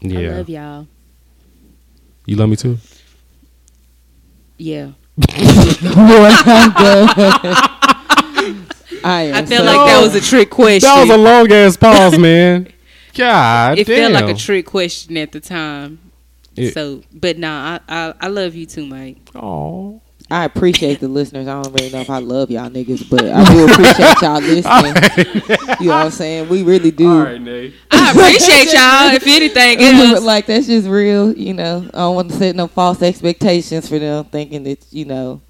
Yeah, I love y'all. You love me too? Yeah. I, I felt so like that was a trick question. That was a long ass pause, man. God, it damn. Felt like a trick question at the time. It, so, but nah, I, I I love you too, Mike. Oh, I appreciate the listeners. I don't really know if I love y'all niggas, but I do appreciate y'all listening. Right. You know what I'm saying? We really do. All right, Nate. I appreciate y'all. If anything else, like that's just real. You know, I don't want to set no false expectations for them, thinking that you know.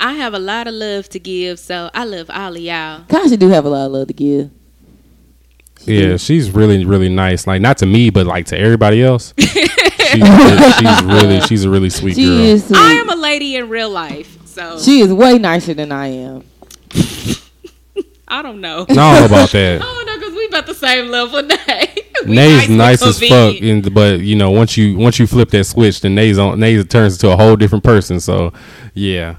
I have a lot of love to give, so I love all of y'all. Kasha do have a lot of love to give. She yeah, do. She's really, really nice. Like not to me, but like to everybody else. she's, she's really, she's a really sweet she girl. Is sweet. I am a lady in real life, so she is way nicer than I am. I don't know. I don't know about that. I don't know because we about the same level. Nay, Nay's nice, nice as fuck, and, but you know, once you once you flip that switch, then Nay's on. Nay turns into a whole different person. So, yeah.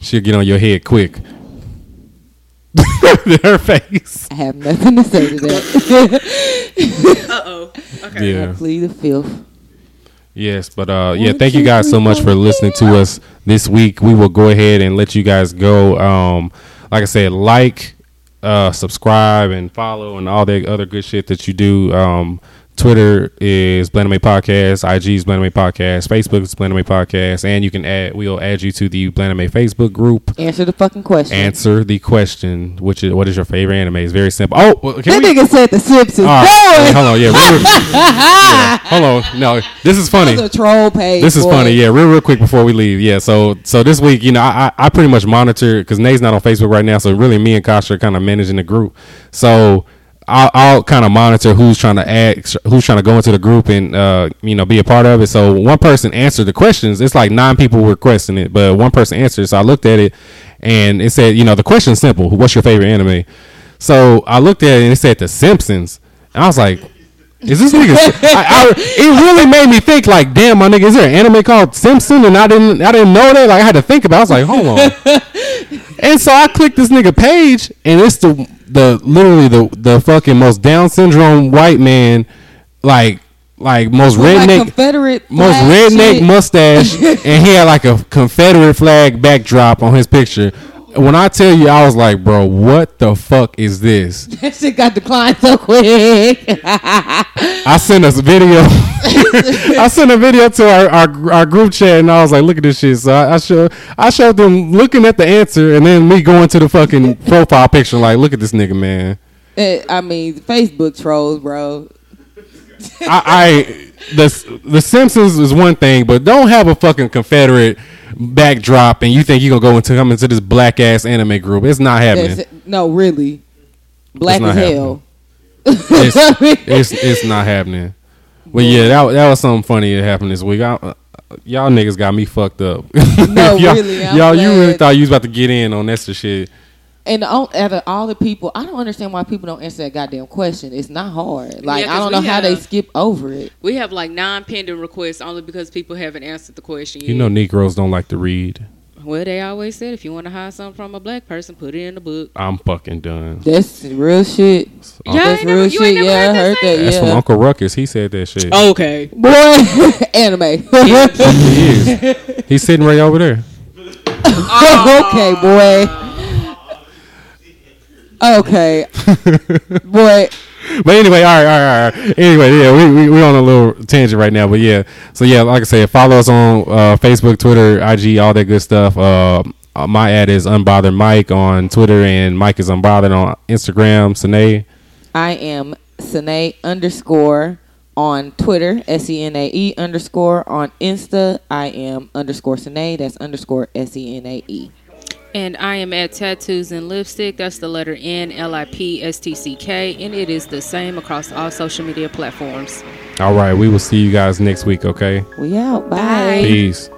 She'll get on your head quick. Her face. I have nothing to say to that. uh oh. Okay. Yeah. I plead the fifth. Yes, but uh, yeah. Thank you guys so much for listening to us this week. We will go ahead and let you guys go. Um, like I said, like, uh, subscribe and follow and all that other good shit that you do. Um, Twitter is Blanimate Podcast, I G is Blanimate Podcast, Facebook is Blanimate Podcast, and you can add we'll add you to the Blanimate Facebook group. Answer the fucking question. Answer the question, which is what is your favorite anime? It's very simple. Oh, well, can that we? Nigga said the Simpsons. All right. Wait, hold on, yeah, real, real, yeah, hold on. No, this is funny. That was a troll page. This is boy. funny. Yeah, real, real quick before we leave. Yeah, so so this week, you know, I I pretty much monitor because Nate's not on Facebook right now, so really me and Kasha are kind of managing the group. So. I'll, I'll kind of monitor who's trying to add, who's trying to go into the group and, uh, you know, be a part of it. So one person answered the questions. It's like nine people were requesting it, but one person answered. So I looked at it and it said, you know, the question's simple. What's your favorite anime? So I looked at it and it said The Simpsons. And I was like, is this nigga? I, I, it really made me think. Like, damn, my nigga, is there an anime called Simpson? And I didn't, I didn't know that. Like, I had to think about it. I was like, hold on. And so I clicked this nigga page, and it's the the literally the the fucking most Down syndrome white man, like like most redneck, like Confederate most redneck shit. mustache, and he had like a Confederate flag backdrop on his picture. When I tell you, I was like, bro, what the fuck is this? That shit got declined so quick. I sent us a video. I sent a video to our, our our group chat, and I was like, look at this shit. So I, I, show, I showed them looking at the answer, and then me going to the fucking profile picture, like, look at this nigga, man. It, I mean, Facebook trolls, bro. I, I the the Simpsons is one thing, but don't have a fucking Confederate backdrop and you think you gonna go into come into this black ass anime group. It's not happening. That's, no, really, black as happening. hell. It's, it's it's not happening. But yeah, that that was something funny that happened this week. I, uh, y'all niggas got me fucked up. No, y'all, really, I'm y'all glad. You really thought you was about to get in on that shit. And all, out of all the people, I don't understand why people don't answer that goddamn question. It's not hard. Like, yeah, I don't know have, how they skip over it. We have like nine pending requests only because people haven't answered the question yet. You know Negroes don't like to read. Well, they always said if you want to hide something from a black person, put it in the book. I'm fucking done. That's real shit. Yeah, that's real never, shit. Yeah, I heard that. that. That's yeah. from Uncle Ruckus. He said that shit. Oh, okay. Boy, anime. He is. He's sitting right over there. Oh. Okay, boy. Okay, boy. But anyway, all right, all right, all right. Anyway, yeah, we we we on a little tangent right now, but yeah. So yeah, like I said, follow us on uh, Facebook, Twitter, I G, all that good stuff. Uh, my ad is Unbothered Mike on Twitter, and Mike is Unbothered on Instagram. Sine, I am Sine underscore on Twitter, S E N A E underscore on Insta. I am underscore Sine. That's underscore S E N A E. And I am at Tattoos and Lipstick. That's the letter N, L I P S T C K. And it is the same across all social media platforms. All right. We will see you guys next week, okay? We out. Bye. Bye. Peace.